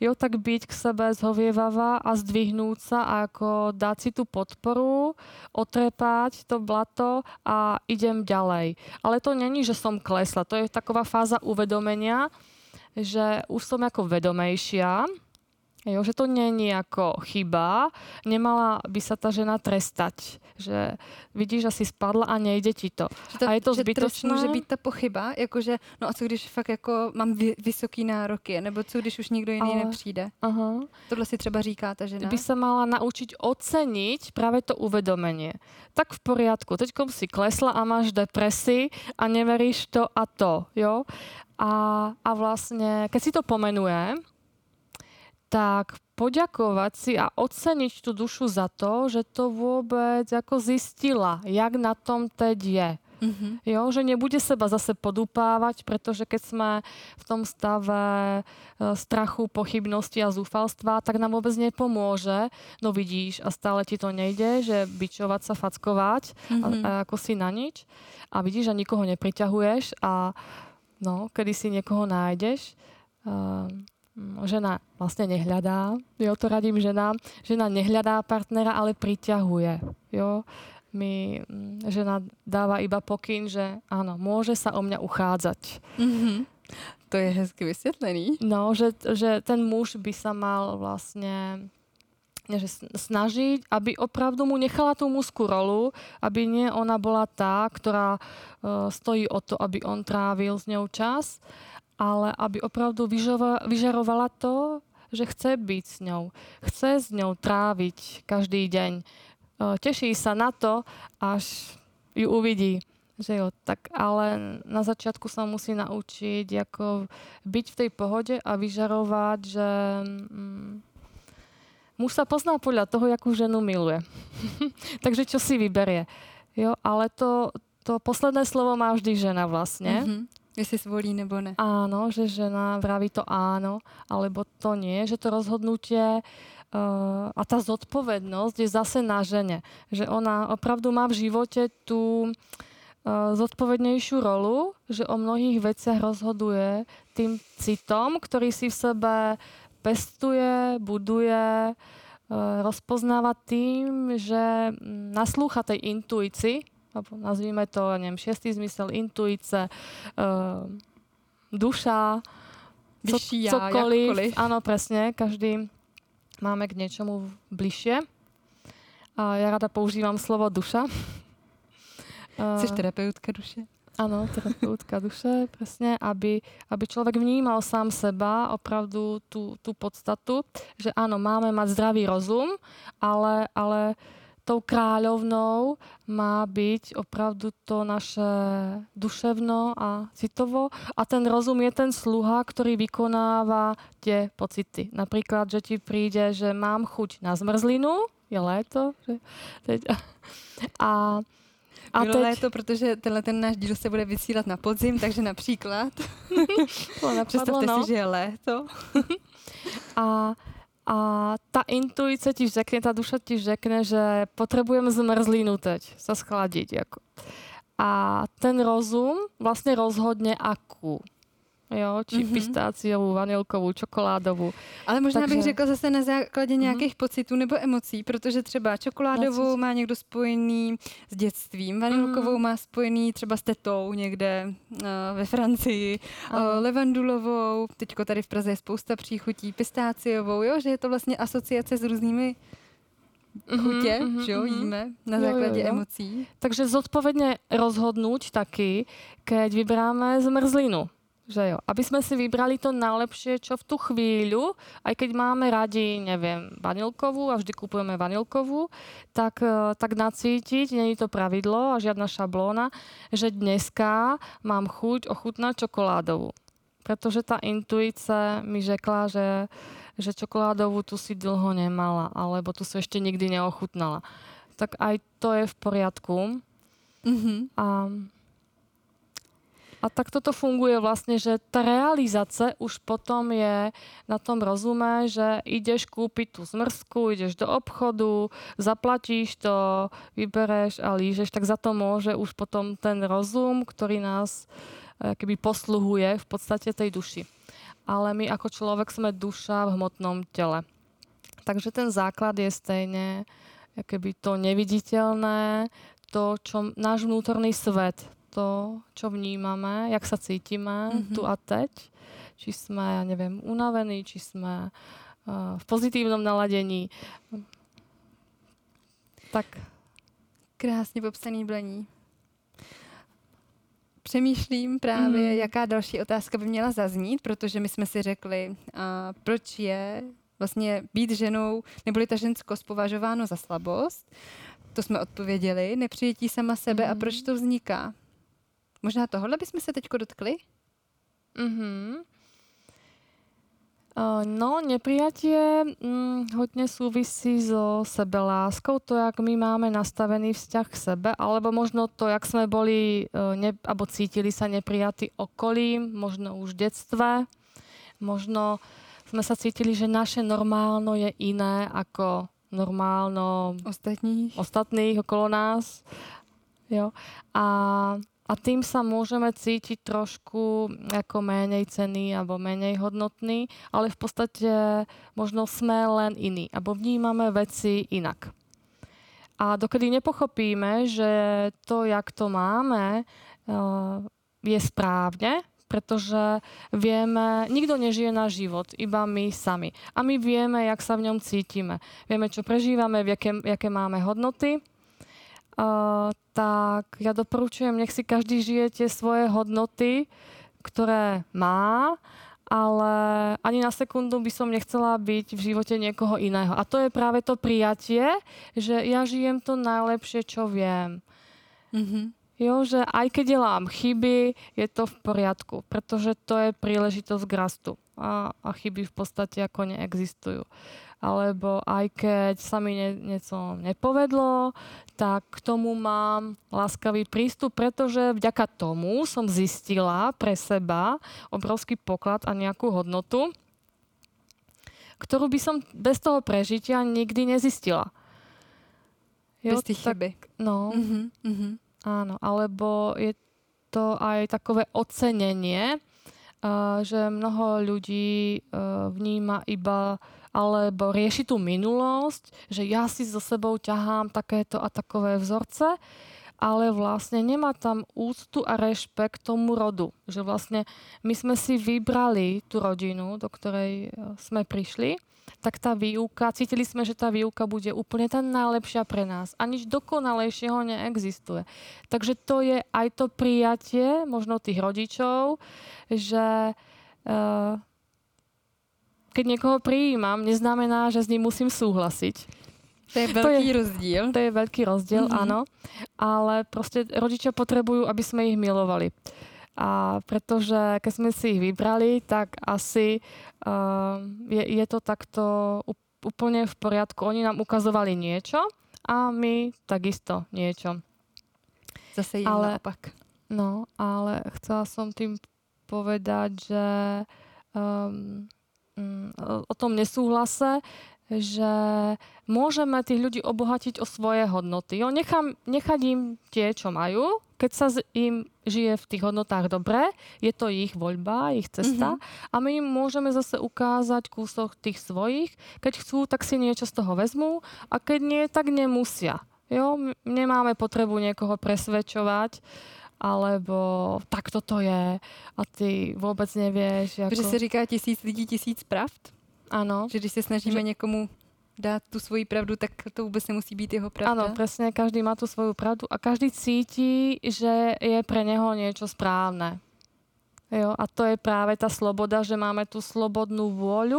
jo, tak byť k sebe zhovievavá a zdvihnúť sa a ako dať si tú podporu, otrepať to blato a idem ďalej. Ale to není, že som klesla, to je taková fáza uvedomenia, že už som ako vedomejšia Jo, že to není ako chyba, nemala by sa tá žena trestať, že vidíš, že si spadla a nejde ti to. Že to a je to zbytočné. Může být ta pochyba, jakože, no a co když fakt jako mám vysoký nároky, nebo co když už nikdo jiný nepřijde. Aha. Tohle si třeba říká ta žena. By se mala naučit ocenit právě to uvědomení. Tak v poriadku, teďkom si klesla a máš depresi a neveríš to a to, jo. A vlastně, keď si to pomenuje, tak poďakovať si a oceniť tú dušu za to, že to vôbec ako zistila, jak na tom teď je. Mm-hmm. Jo, že nebude seba zase podupávať, pretože keď sme v tom stave strachu, pochybnosti a zúfalstva, tak nám vôbec nepomôže. No vidíš, a stále ti to nejde, že bičovať sa, fackovať, mm-hmm. a ako si na nič. A vidíš, že nikoho nepriťahuješ a no, kedy si niekoho nájdeš, žena vlastně nehľadá, jo, to radím ženám, žena nehľadá partnera, ale priťahuje, jo. Žena dává iba pokyn, že ano, může se o mě ucházet. Mm-hmm. To je hezky vysvětlený. No, že ten muž by se mal vlastně snažit, aby opravdu mu nechala tu mužskou rolu, aby nie ona byla ta, která stojí o to, aby on trávil s ňou čas, ale aby opravdu vyžarovala to, že chce být s ňou. Chce s ňou trávit každý den. Těší se na to, až ji uvidí. Že jo, tak ale na začátku se musí naučit jako být v té pohodě a vyžarovat, že muž se pozná podle toho, jakou ženu miluje. Takže čo si vyberie. Jo, ale to posledné slovo má vždy žena vlastně. Mm-hmm. Jestli zvolí nebo ne. Áno, že žena vraví to áno, alebo to nie, že to rozhodnutie a tá zodpovednosť je zase na žene. Že ona opravdu má v živote tú zodpovednejšiu rolu, že o mnohých veciach rozhoduje tým citom, ktorý si v sebe pestuje, buduje, rozpoznáva tým, že naslúcha tej intuícii, nazvíme to, nevím, šestý zmysel, intuice, duša, vyšší já, cokoliv. Jakkoliv. Ano, přesně, každý máme k něčemu bližšie. A já ráda používám slovo duša. Jsi terapeutka duše? Ano, terapeutka duše, přesně, aby člověk vnímal sám seba, opravdu tu podstatu, že ano, máme mať zdravý rozum, ale tou kráľovnou má byť opravdu to naše duševno a citovo. A ten rozum je ten sluha, ktorý vykonáva tie pocity. Napríklad, že ti príde, že mám chuť na zmrzlinu, je léto. Že teď. A bylo teď... léto, protože tenhle ten náš díl se bude vysílat na podzim, takže například. Představte si, že je léto. A ta intuice ti řekne, ta duša ti řekne, že potřebujeme zmrzlinu teď, se schladit. Jako. A ten rozum vlastně rozhodne akou. Jo, či pistáciovou, vanilkovou, čokoládovou. Ale možná bych řekla zase na základě nějakých pocitů nebo emocí, protože třeba čokoládovou má někdo spojený s dětstvím, vanilkovou má spojený třeba s tetou někde ve Francii, levandulovou, teďko tady v Praze je spousta příchutí, pistáciovou, jo, že je to vlastně asociace s různými chutě, že jo, jíme na základě emocí. Takže zodpovědně rozhodnout taky, keď vybráme zmrzlinu. Že jo, aby sme si vybrali to najlepšie, čo v tú chvíľu, aj keď máme radi, neviem, vanilkovú a vždy kupujeme vanilkovú, tak nacítiť, nie je to pravidlo a žiadna šablóna, že dneska mám chuť ochutnať čokoládovú. Pretože tá intuice mi řekla, že čokoládovú tu si dlho nemala, alebo tu si ešte nikdy neochutnala. Tak aj to je v poriadku. Mm-hmm. A tak toto funguje vlastně, že ta realizace už potom je na tom rozume, že ideš koupit tu zmrzku, ideš do obchodu, zaplatíš to, vybereš a lížeš, tak za to může už potom ten rozum, který nás jakoby posluhuje v podstatě tej duši. Ale my jako člověk jsme duša v hmotnom těle. Takže ten základ je stejně jakoby to neviditelné, to, čo náš vnútorný svět, to, čo vnímáme, jak se cítíme tu a teď. Či jsme, já nevím, unavení, či jsme v pozitívnom naladení. Tak. Krásně popsaný Blení. Přemýšlím právě, jaká další otázka by měla zaznít, protože my jsme si řekli, proč je vlastně být ženou, neboli ta ženskost považováno za slabost. To jsme odpověděli, nepřijetí sama sebe a proč to vzniká. Možná tohle bychom se teď dotkli? No, nepřijatie hodně souvisí so sebeláskou, to, jak my máme nastavený vzťah k sebe, alebo možno to, jak jsme boli, alebo cítili sa neprijatí okolím, možno už v detstve, možno jsme sa cítili, že naše normálno je iné ako normálno ostatných okolo nás. Jo. A tým sa môžeme cítiť trošku ako menej cenný alebo menej hodnotný, ale v podstate možno sme len iní, alebo vnímame veci inak. A dokedy nepochopíme, že to, jak to máme, je správne, pretože vieme, nikto nežije náš život, iba my sami. A my vieme, jak sa v ňom cítime. Vieme, čo prežívame, jaké máme hodnoty. Tak ja doporučujem, nech si každý žije tie svoje hodnoty, ktoré má, ale ani na sekundu by som nechcela byť v živote niekoho iného. A to je práve to prijatie, že ja žijem to najlepšie, čo viem. Jo, že aj keď dělám chyby, je to v poriadku, pretože to je príležitosť k rastu. A chyby v podstate ako neexistujú. Alebo aj keď sa mi něco nepovedlo, tak k tomu mám láskavý prístup, pretože vďaka tomu som zistila pre seba obrovský poklad a nejakú hodnotu, ktorú by som bez toho prežitia nikdy nezistila. Jo, bez tých chyby. No, áno, alebo je to aj takové ocenenie, že mnoho ľudí vníma iba alebo rieši tú minulosť, že ja si so sebou ťahám takéto a takové vzorce, ale vlastne nemá tam úctu a rešpekt tomu rodu. Že vlastne my sme si vybrali tú rodinu, do ktorej sme prišli, tak tá výuka, cítili sme, že tá výuka bude úplne tá najlepšia pre nás. A nič dokonalejšieho neexistuje. Takže to je aj to prijatie možno tých rodičov, že... Keď někoho prijímám, neznamená, že s ním musím souhlasit. To je velký rozdíl, ano. Ale prostě rodiče potřebují, aby jsme jich milovali. A protože když jsme si jich vybrali, tak asi je to takto úplně v pořádku. Oni nám ukazovali něco a my takisto něco. Zase jim naopak. No, ale chcela jsem tím povedať, že o tom nesúhlase, že môžeme tých ľudí obohatiť o svoje hodnoty. Jo, nechať im tie, čo majú. Keď sa im žije v tých hodnotách dobre, je to ich voľba, ich cesta. A my im môžeme zase ukázať kúsok tých svojich. Keď chcú, tak si niečo z toho vezmú. A keď nie, tak nemusia. Jo, nemáme potrebu niekoho presvedčovať. Alebo tak toto je a ty vůbec nevíš. Jako... Protože se říká 1000 lidí, 1000 pravd. Ano. Že když se snažíme někomu dát tu svoji pravdu, tak to vůbec nemusí být jeho pravda. Ano, přesně, každý má tu svoju pravdu a každý cítí, že je pro něho něco správné. Jo, a to je právě ta sloboda, že máme tu slobodnou vůli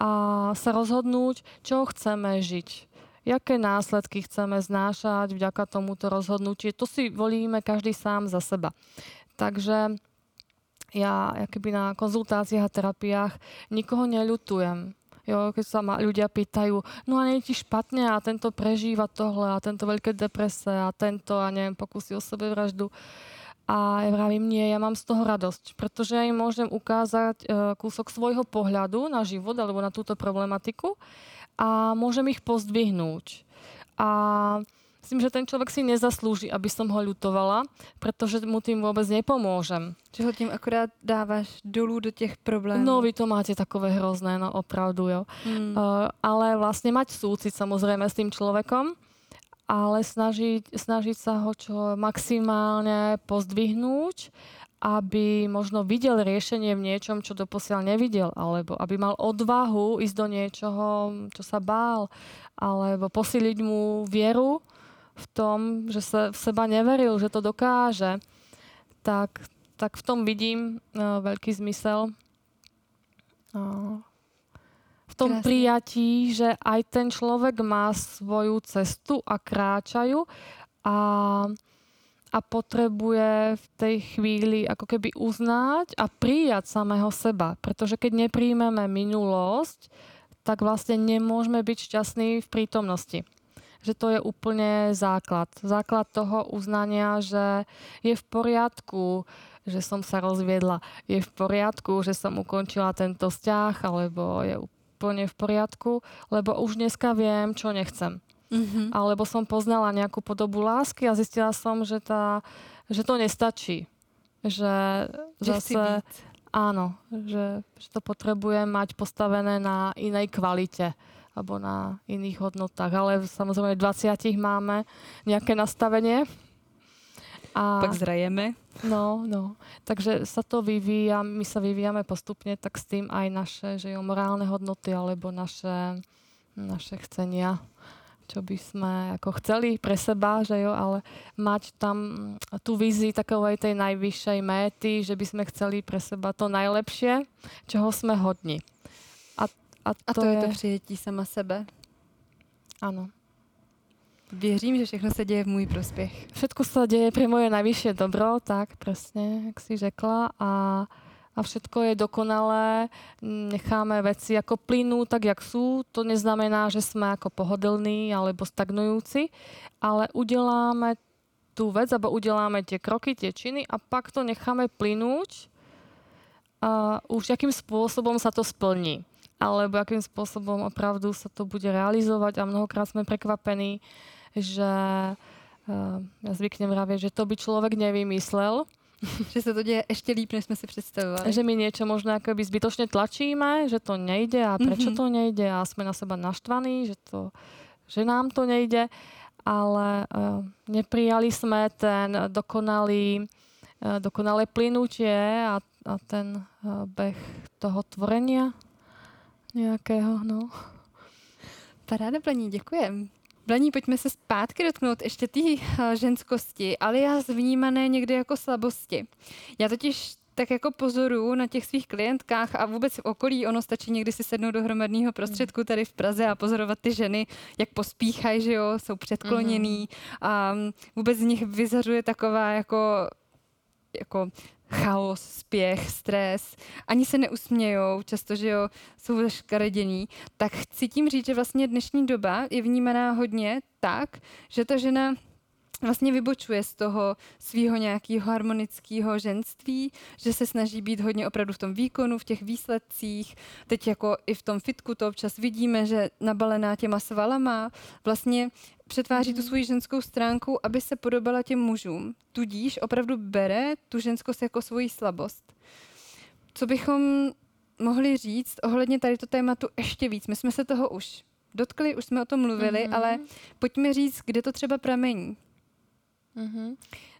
a se rozhodnout, čeho chceme žít. Jaké následky chceme znášať vďaka tomuto rozhodnutí, to si volíme každý sám za seba. Takže ja jakoby na konzultáciách a terapiách nikoho neľutujem. Jo, keď sa ma ľudia pýtajú, no a nie je ti špatne a tento prežíva tohle a tento veľké deprese a tento a neviem, pokusí o sebevraždu. A ja vravím, nie, ja mám z toho radosť, pretože ja im môžem ukázať kúsok svojho pohľadu na život alebo na túto problematiku a můžeme jich pozdvihnout. A myslím, že ten člověk si nezaslouží, aby som ho ľutovala, protože mu tím vůbec nepomůžem. Že ho tím akorát dáváš dolů do těch problémů. No, vy to máte takové hrozné, no opravdu, jo. Ale vlastně mať súcit samozřejmě s tím člověkem, ale snažit se ho čo maximálně pozdvihnout aby možno videl riešenie v niečom, čo doposiaľ nevidel, alebo aby mal odvahu ísť do niečoho, čo sa bál, alebo posíliť mu vieru v tom, že sa v seba neveril, že to dokáže, tak v tom vidím veľký zmysel. V tom Krásne. Prijatí, že aj ten človek má svoju cestu a kráčajú a potrebuje v tej chvíli ako keby uznať a prijať samého seba. Pretože keď nepríjmeme minulosť, tak vlastne nemôžeme byť šťastní v prítomnosti. Že to je úplne základ. Základ toho uznania, že je v poriadku, že som sa rozviedla. Je v poriadku, že som ukončila tento vzťah, alebo je úplne v poriadku, lebo už dneska viem, čo nechcem. Mm-hmm. Alebo som poznala nejakú podobu lásky a zistila som, že to nestačí. Že zase, áno, že to potrebujem mať postavené na inej kvalite alebo na iných hodnotách. Ale samozrejme v 20 máme nejaké nastavenie. A pak zrejeme. No. Takže sa to vyvíja, my sa vyvíjame postupne, tak s tým aj naše morálne hodnoty alebo naše chcenia, čo by sme ako chceli pre seba, ale mať tam tú víziu takovej tej najvyššej méty, že by sme chceli pre seba to najlepšie, čoho sme hodní. A to je to přijetí sama sebe? Ano. Věřím, že všechno se děje v můj prospěch. Všetko se děje pro moje najvyššie dobro, tak přesně, jak jsi řekla. A všetko je dokonalé, necháme veci ako plynú, tak jak sú. To neznamená, že sme ako pohodlní alebo stagnujúci, ale udeláme tú vec, alebo udeláme tie kroky, tie činy a pak to necháme plynúť. A už jakým spôsobom sa to splní, alebo akým spôsobom opravdu sa to bude realizovať a mnohokrát sme prekvapení, že ja zvyknem vravieť, že to by človek nevymyslel. Že se to děje ještě líp, než jsme si představovali. Že my něco možná zbytočně tlačíme, že to nejde a prečo to nejde a jsme na seba naštvaní, že nám to nejde, ale neprijali jsme ten dokonalé plynutie a ten beh toho tvorenia nějakého. No. Paráda, Blaní, děkujem. Blaní, pojďme se zpátky dotknout ještě té ženskosti, alias vnímané někdy jako slabosti. Já totiž tak jako pozoruju na těch svých klientkách a vůbec v okolí, ono stačí někdy si sednout do hromadného prostředku tady v Praze a pozorovat ty ženy, jak pospíchají, že jo, jsou předkloněný a vůbec z nich vyzařuje taková jako chaos, spěch, stres, ani se neusmějou, často, že jo, jsou zaškaredění, tak chci tím říct, že vlastně dnešní doba je vnímaná hodně tak, že ta žena vlastně vybočuje z toho svého nějakého harmonického ženství, že se snaží být hodně opravdu v tom výkonu, v těch výsledcích. Teď jako i v tom fitku to občas vidíme, že nabalená těma svalama vlastně přetváří tu svou ženskou stránku, aby se podobala těm mužům. Tudíž opravdu bere tu ženskost jako svoji slabost. Co bychom mohli říct ohledně tady to tématu ještě víc? My jsme se toho už dotkli, už jsme o tom mluvili, ale pojďme říct, kde to třeba pramení.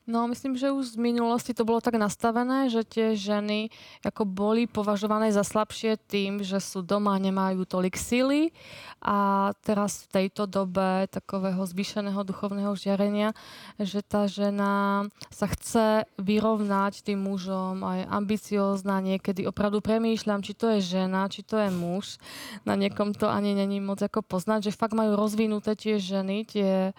No, myslím, že už z minulosti to bolo tak nastavené, že tie ženy ako boli považované za slabšie tým, že sú doma, nemajú tolik sily a teraz v tejto dobe takového zvýšeného duchovného žiarenia, že tá žena sa chce vyrovnať tým mužom a je ambiciózna, niekedy opravdu premýšľam, či to je žena, či to je muž, na niekom to ani není moc ako poznať, že fakt majú rozvinuté tie ženy, tie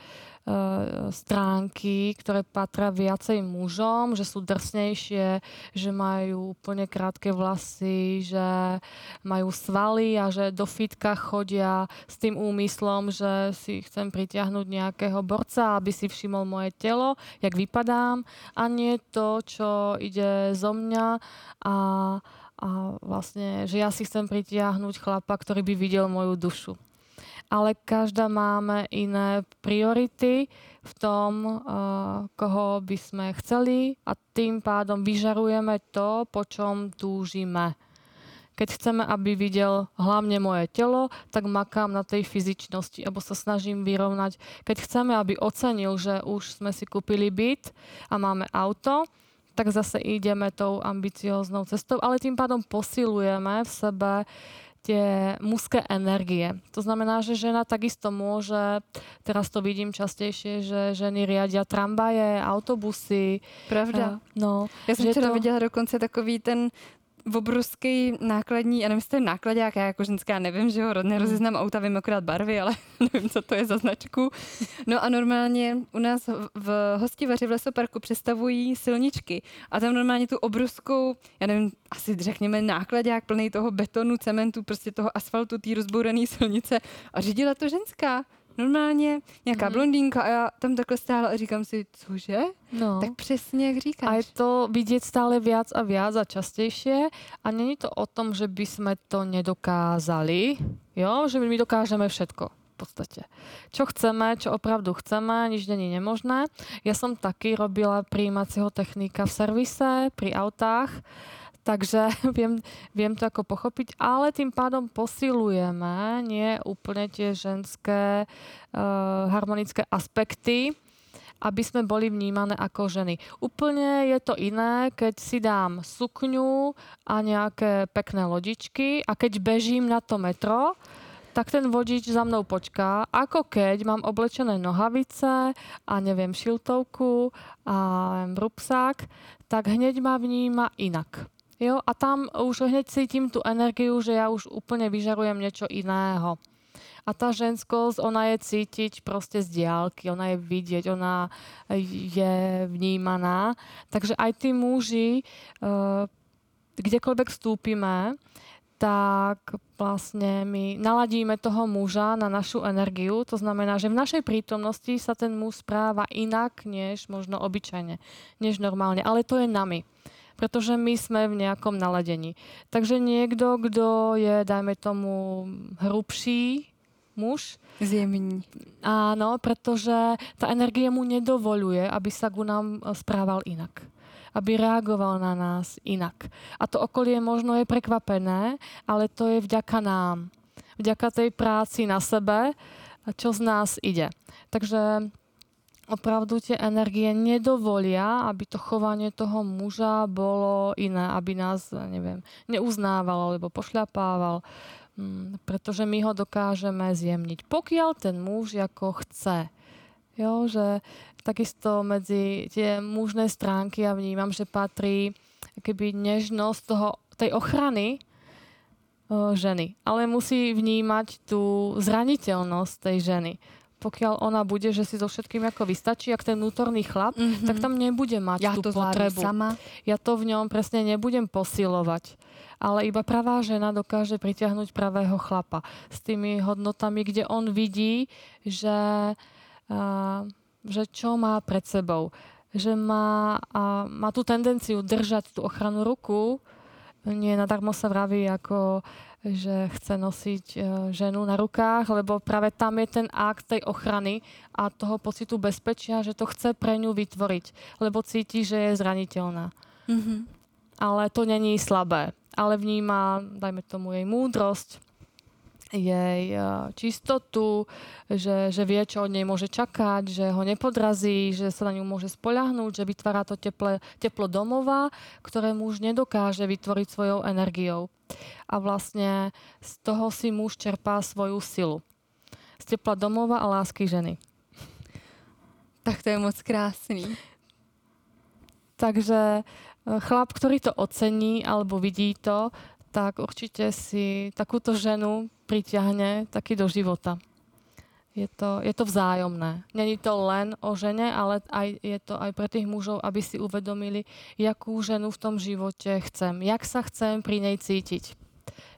stránky, ktoré patria viacej mužom, že sú drsnejšie, že majú úplne krátke vlasy, že majú svaly a že do fitka chodia s tým úmyslom, že si chcem pritiahnuť nejakého borca, aby si všimol moje telo, jak vypadám a nie to, čo ide zo mňa a vlastne, že ja si chcem pritiahnuť chlapa, ktorý by videl moju dušu. Ale každá máme iné priority v tom, koho by sme chceli a tým pádom vyžarujeme to, po čom túžime. Keď chceme, aby videl hlavne moje telo, tak makám na tej fyzičnosti, alebo sa snažím vyrovnať. Keď chceme, aby ocenil, že už sme si kúpili byt a máme auto, tak zase ideme tou ambicióznou cestou, ale tým pádom posilujeme v sebe tie mužské energie. To znamená, že žena takisto môže, teraz to vidím častejšie, že ženy riadia tramvaje, autobusy. Pravda. No, já jsem včera viděla dokonce takový ten obrovský nákladní, já nevím, jestli to je nákladák, já jako ženská nevím, že ho nerozeznám auta, vím akorát barvy, ale nevím, co to je za značku. No a normálně u nás v Hostivaři v Lesoparku přestavují silničky a tam normálně tu obrovskou, já nevím, asi řekněme nákladák plný toho betonu, cementu, prostě toho asfaltu, té rozbourané silnice a řídila to ženská. Normálně nějaká blondýnka a já tam takhle stála a říkám si, cože? No. Tak přesně, jak říkáš. A je to vidět stále viac a viac a častejšie. A není to o tom, že by sme to nedokázali, jo? Že my dokážeme všetko v podstate. Čo chceme, čo opravdu chceme, nič není nemožné. Ja som taky robila prijímacího technika v servise, pri autách, takže viem to ako pochopiť, ale tým pádom posilujeme nie úplne tie ženské harmonické aspekty, aby sme boli vnímané ako ženy. Úplne je to iné, keď si dám sukňu a nejaké pekné lodičky a keď bežím na to metro, tak ten vodič za mnou počká, ako keď mám oblečené nohavice a neviem, šiltovku a ruksák, tak hneď ma vníma inak. Jo, a tam už hneď cítim tú energiu, že ja už úplne vyžarujem niečo iného. A tá ženskosť, ona je cítiť proste z diaľky, ona je vidieť, ona je vnímaná. Takže aj tí muži, kdekoľvek vstúpime, tak vlastne my naladíme toho muža na našu energiu. To znamená, že v našej prítomnosti sa ten muž správa inak, než možno obyčajne, než normálne. Ale to je nami. Protože my jsme v nějakom naladění. Takže někdo, kdo je, dajme tomu, hrubší muž. Zjemný. Ano, protože ta energie mu nedovoluje, aby se k nám správal jinak. Aby reagoval na nás jinak. A to okolí možno je prekvapené, ale to je vďaka nám. Vďaka tej práci na sebe, čo z nás ide. Takže opravdu tie energie nedovolia, aby to chovanie toho muža bolo iné, aby nás, neviem, neuznával alebo pošľapával, pretože my ho dokážeme zjemniť. Pokiaľ ten muž ako chce. Jo, že takisto medzi tie mužné stránky ja vnímam, že patrí akoby nežnosť tej ochrany ženy. Ale musí vnímať tú zraniteľnosť tej ženy. Pokiaľ ona bude, že si so všetkým ako vystačí, jak ten vnútorný chlap, tak tam nebude mať tú potrebu. Sama. Ja to v ňom presne nebudem posilovať. Ale iba pravá žena dokáže pritiahnuť pravého chlapa. S tými hodnotami, kde on vidí, že čo má pred sebou. Že má tú tendenciu držať tú ochranu ruku. Nie nadarmo sa vraví ako že chce nosiť ženu na rukách, lebo práve tam je ten akt tej ochrany a toho pocitu bezpečia, že to chce pre ňu vytvoriť, lebo cíti, že je zraniteľná. Mm-hmm. Ale to není slabé. Ale vníma, dajme tomu, jej múdrosť, jej čistotu, že vie, čo od nej môže čakať, že ho nepodrazí, že sa na ňu môže spoľahnúť, že vytvára to teplo domova, ktoré muž nedokáže vytvoriť svojou energiou. A vlastne z toho si muž čerpá svoju silu. Z tepla domova a lásky ženy. Tak to je moc krásný. Takže chlap, ktorý to ocení alebo vidí to, tak určite si takúto ženu pritiahne taky do života. Je to vzájomné. Není to len o žene, ale aj, je to aj pre tých mužov, aby si uvedomili, jakú ženu v tom živote chcem. Jak sa chcem pri nej cítiť.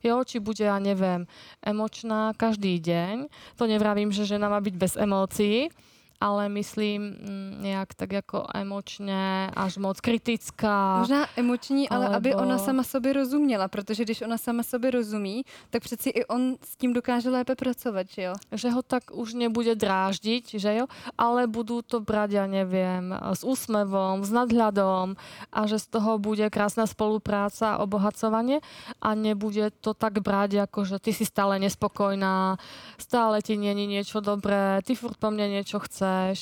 Jo, či bude, ja neviem, emočná každý deň. To nevravím, že žena má byť bez emócií, ale myslím nejak tak jako emočně, až moc kritická. Možná emoční, ale aby ona sama sobě rozuměla, protože když ona sama sobě rozumí, tak přeci i on s tím dokáže lépe pracovat, že jo? Že ho tak už nebude dráždit, že jo? Ale budu to brát, já nevím, s úsmevom, s nadhľadom a že z toho bude krásná spolupráce a obohacovanie a nebude to tak brát, jako že ty si stále nespokojná, stále ti není niečo dobré, ty furt po mne niečo chce. chceš,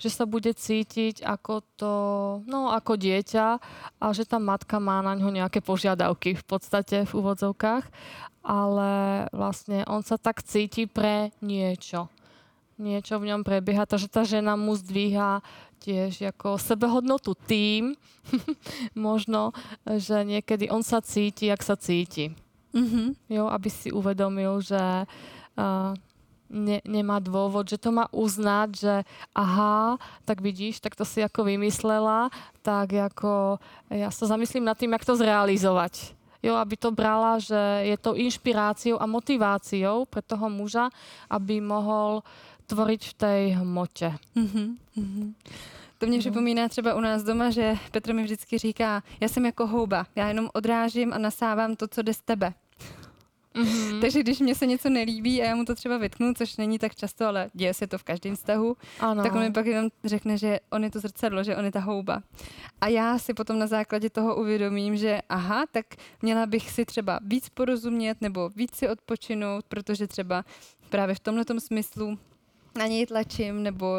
že sa bude cítiť ako to, no ako dieťa a že tá matka má na ňo nejaké požiadavky v podstate v úvodzovkách, ale vlastne on sa tak cíti pre niečo. Niečo v ňom prebieha, takže tá žena mu zdvíha tiež ako sebehodnotu tým, možno, že niekedy on sa cíti, jak sa cíti. Mm-hmm. Jo, aby si uvedomil, že nemá dôvod, že to má uznať, že aha, tak vidíš, tak to si ako vymyslela, tak ako ja sa zamyslím nad tým, jak to zrealizovať. Jo, aby to brala, že je to inšpiráciou a motiváciou pre toho muža, aby mohol tvoriť v tej hmotě. Mm-hmm, mm-hmm. To mě připomíná třeba u nás doma, že Petr mi vždycky říká, já jsem jako houba, já jenom odrážím a nasávám to, co jde z tebe. Mm-hmm. Takže když mě se něco nelíbí a já mu to třeba vytknu, což není tak často, ale děje se to v každém vztahu, ano. Tak on mi pak jenom řekne, že on je to zrcadlo, že on je ta houba. A já si potom na základě toho uvědomím, že aha, tak měla bych si třeba víc porozumět nebo víc si odpočinout, protože třeba právě v tomhletom smyslu na něj tlačím nebo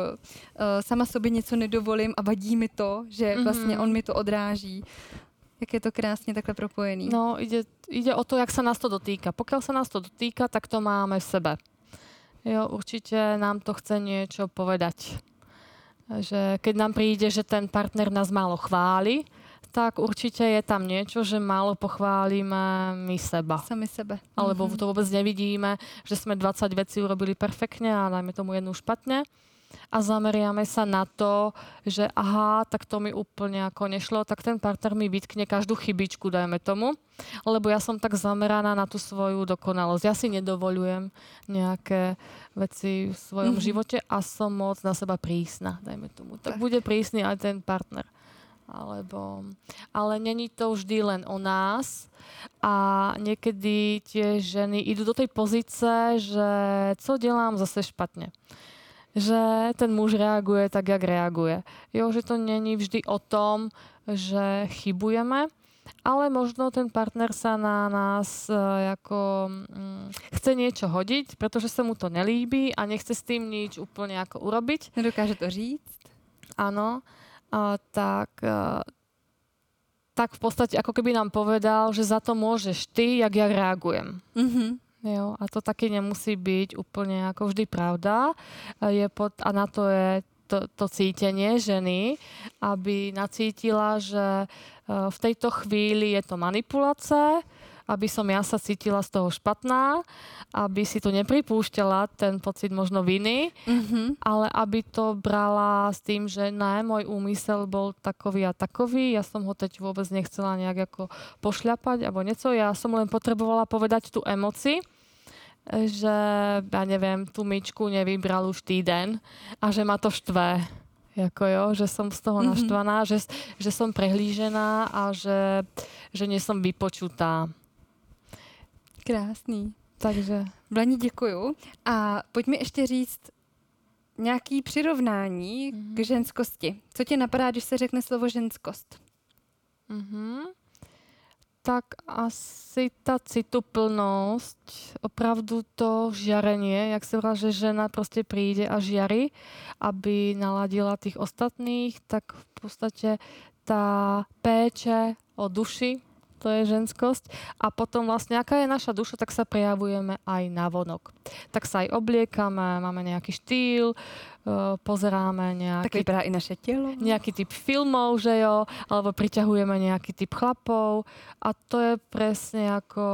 sama sobě něco nedovolím a vadí mi to, že vlastně on mi to odráží. Jak je to krásně takhle propojený. No, ide o to, jak sa nás to dotýka. Pokiaľ sa nás to dotýka, tak to máme v sebe. Jo, určite nám to chce niečo povedať. Že keď nám príde, že ten partner nás málo chváli, tak určite je tam niečo, že málo pochválíme my seba. Sami sebe. Alebo to vôbec nevidíme, že sme 20 vecí urobili perfektne a dajme tomu jednu špatne. A zameriame sa na to, že aha, tak to mi úplne ako nešlo, tak ten partner mi vytkne každú chybičku, dajme tomu, lebo ja som tak zameraná na tú svoju dokonalosť. Ja si nedovolujem nejaké veci v svojom živote a som moc na seba prísna, dajme tomu. Tak bude prísny aj ten partner. Ale není to vždy len o nás a niekedy tie ženy idú do tej pozície, že co dělám zase špatne. Že ten muž reaguje tak, jak reaguje. Jo, že to není vždy o tom, že chybujeme, ale možno ten partner sa na nás chce niečo hodiť, pretože sa mu to nelíbí a nechce s tým nič úplne ako urobiť. Nedokáže to říct. Áno. Tak v podstate ako keby nám povedal, že za to môžeš ty, jak ja reagujem. Mhm. Jo, a to taky nemusí být úplně jako vždy pravda. A na to je to cítenie ženy, aby nacítila, že v tejto chvíli je to manipulace, aby som ja sa cítila z toho špatná, aby si to nepripúšťala, ten pocit možno viny, ale aby to brala s tým, že ne, môj úmysel bol takový a takový, ja som ho teď vôbec nechcela nejak ako pošľapať alebo niečo, ja som len potrebovala povedať tú emoci, že ja neviem, tú myčku nevybral už týden a že ma to štve. Že som z toho naštvaná, že som prehlížená a že nie som vypočutá. Krásný. Takže. Blani, děkuju. A pojď mi ještě říct nějaké přirovnání k ženskosti. Co tě napadá, když se řekne slovo ženskost? Tak asi ta cituplnost, opravdu to žiarenie, jak se říká, že žena prostě přijde a žiari, aby naladila těch ostatních, tak v podstatě ta péče o duši, to je ženskosť. A potom vlastne, aká je naša duša, tak sa prejavujeme aj navonok. Tak sa aj obliekame, máme nejaký štýl, pozeráme nejaký... Tak vyberá i naše telo. Nejaký typ filmov, že jo? Alebo priťahujeme nejaký typ chlapov. A to je presne ako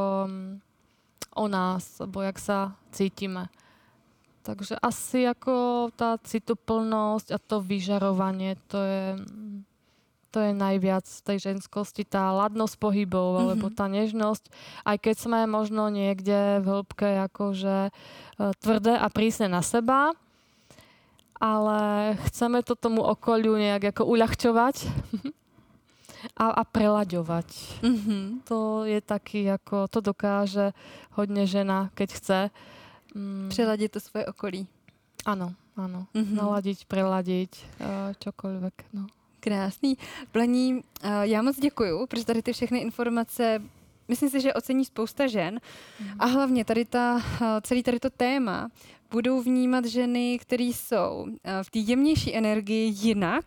o nás, alebo jak sa cítime. Takže asi ako tá cituplnosť a to vyžarovanie, to je najviac tej ženskosti, tá ladnosť pohybov, alebo tá nežnosť. Aj keď sme možno niekde v hĺbke akože tvrdé a prísne na seba, ale chceme to tomu okoliu nejak ako uľahčovať a prelaďovať. To je taký, ako to dokáže hodne žena, keď chce. Přeladí to svoje okolí. Áno. Naladiť, preladiť, čokoľvek, no. Krásný. Blaní, já moc děkuju, protože tady ty všechny informace, myslím si, že ocení spousta žen. A hlavně tady celý tady to téma budou vnímat ženy, které jsou v té jemnější energii jinak,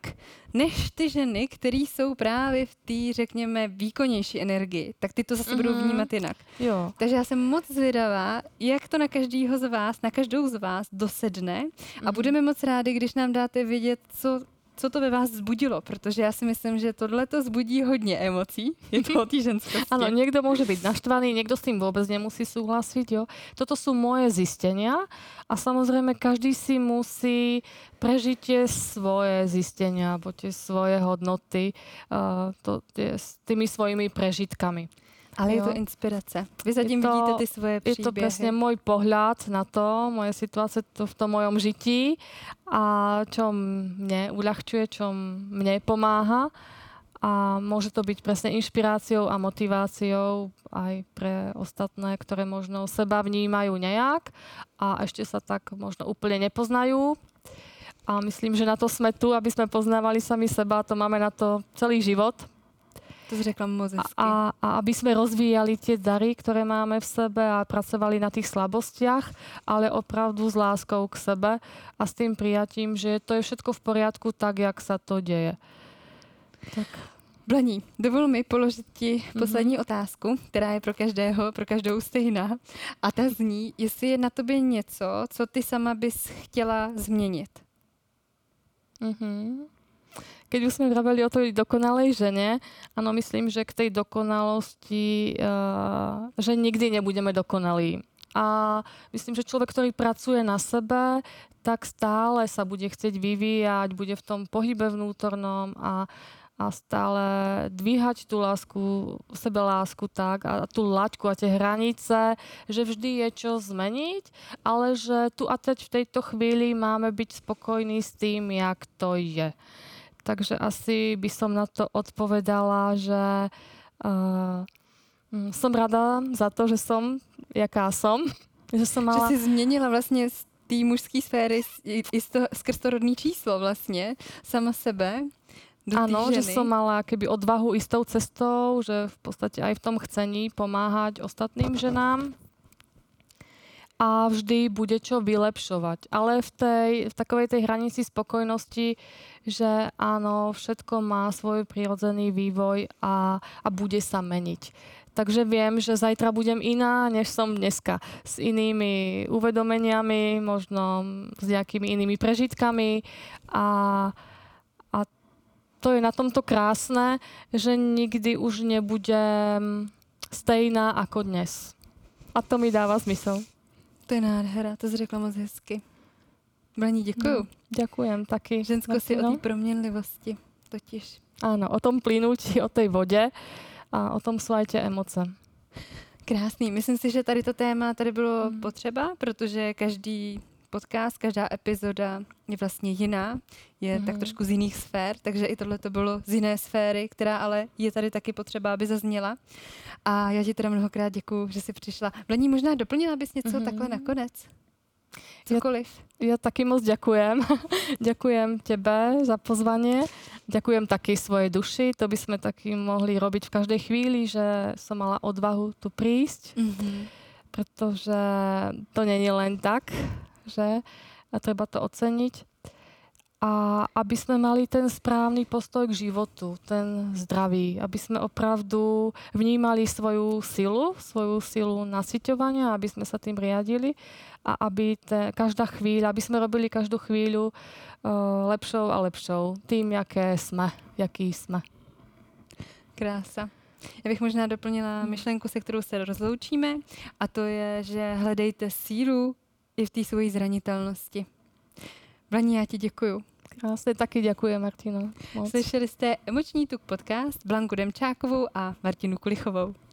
než ty ženy, které jsou právě v té, řekněme, výkonnější energii. Tak ty to zase budou vnímat jinak. Jo. Takže já jsem moc zvědavá, jak to na každýho z vás, na každou z vás dosedne. A budeme moc rádi, když nám dáte vědět, co to ve vás vzbudilo, protože já si myslím, že tohleto vzbudí hodně emocí. Je to o té ženskosti. Ano, někdo může být naštvaný, někdo s tím vůbec nemusí souhlasit, jo. Toto jsou moje zistenia a samozřejmě každý si musí prežít tie svoje zistenia, alebo tie svoje hodnoty, s tými svojimi prežitkami. Ale jo. Je to inspirace. Vy zatím vidíte ty svoje příběhy. Je to přesně můj pohled na to, moje situace to v tom mojom žití a čo mě ulehčuje, čo mě pomáhá. A může to být přesně inspirací a motiváciou aj pre ostatné, které možno seba vnímají nějak a ještě se tak možno úplně nepoznají. A myslím, že na to jsme tu, aby jsme poznávali sami seba, to máme na to celý život. To si řekla moc hezky. A aby sme rozvíjali tie dary, ktoré máme v sebe a pracovali na tých slabostiach, ale opravdu s láskou k sebe a s tým prijatím, že to je všetko v poriadku tak, jak sa to deje. Tak. Blaní, dovol mi položit ti poslední otázku, která je pro každého, pro každou stejná. A ta zní, jestli je na tobě něco, co ty sama bys chtěla změnit. Keď už sme vraveli o tej dokonalej žene, áno, myslím, že k tej dokonalosti, že nikdy nebudeme dokonalí. A myslím, že človek, ktorý pracuje na sebe, tak stále sa bude chcieť vyvíjať, bude v tom pohybe vnútornom a stále dvíhať tú lásku, sebelásku tak a tú laťku a tie hranice, že vždy je čo zmeniť, ale že tu a teď v tejto chvíli máme byť spokojní s tým, jak to je. Takže asi by som na to odpovedala, že som rada za to, že som, jaká som. Že som mala... Že si změnila vlastně z té mužské sféry i skrz to rodné číslo vlastně, sama sebe. Áno, že som mala keby odvahu i s tou cestou, že v podstate aj v tom chcení pomáhať ostatným ženám. A vždy bude čo vylepšovať. Ale v takovej tej hranici spokojnosti, že áno, všetko má svoj prirodzený vývoj a bude sa meniť. Takže viem, že zajtra budem iná, než som dneska. S inými uvedomeniami, možno s nejakými inými prežitkami. A to je na tomto krásne, že nikdy už nebudem stejná ako dnes. A to mi dáva zmysel. To je nádhera, to jsi řekla moc hezky. Blaní, děkuju. No, děkujem taky. Ženskost je o té proměnlivosti, totiž. Ano, o tom plynutí, o té vodě a o tom jsou aj tie emoce. Krásný, myslím si, že tady to téma tady bylo potřeba, protože každý podcast, každá epizoda je vlastně jiná, je tak trošku z jiných sfér, takže i tohle to bylo z jiné sféry, která ale je tady taky potřeba, aby zazněla. A já ti teda mnohokrát děkuju, že jsi přišla. Blaní, možná doplnila bys něco takhle nakonec? Cokoliv. Já taky moc děkujem. Děkujem tebe za pozvanie. Děkujem taky svojej duši. To by sme taky mohli robiť v každej chvíli, že som mala odvahu tu prísť, protože to není len tak, že a treba to oceniť. A aby sme mali ten správny postoj k životu, ten zdravý, aby sme opravdu vnímali svoju silu nasyťovania, aby sme sa tým riadili a aby aby sme robili každú chvíľu lepšou a lepšou tým, jaký sme. Krása. Já bych možná doplnila myšlenku, se kterou se rozloučíme, a to je, že hledejte sílu i v té svojí zranitelnosti. Blaní, já ti děkuju. Krásně, taky děkuji, Martino. Moc. Slyšeli jste Emoční tuk podcast Blanku Demčákovou a Martinu Kulichovou.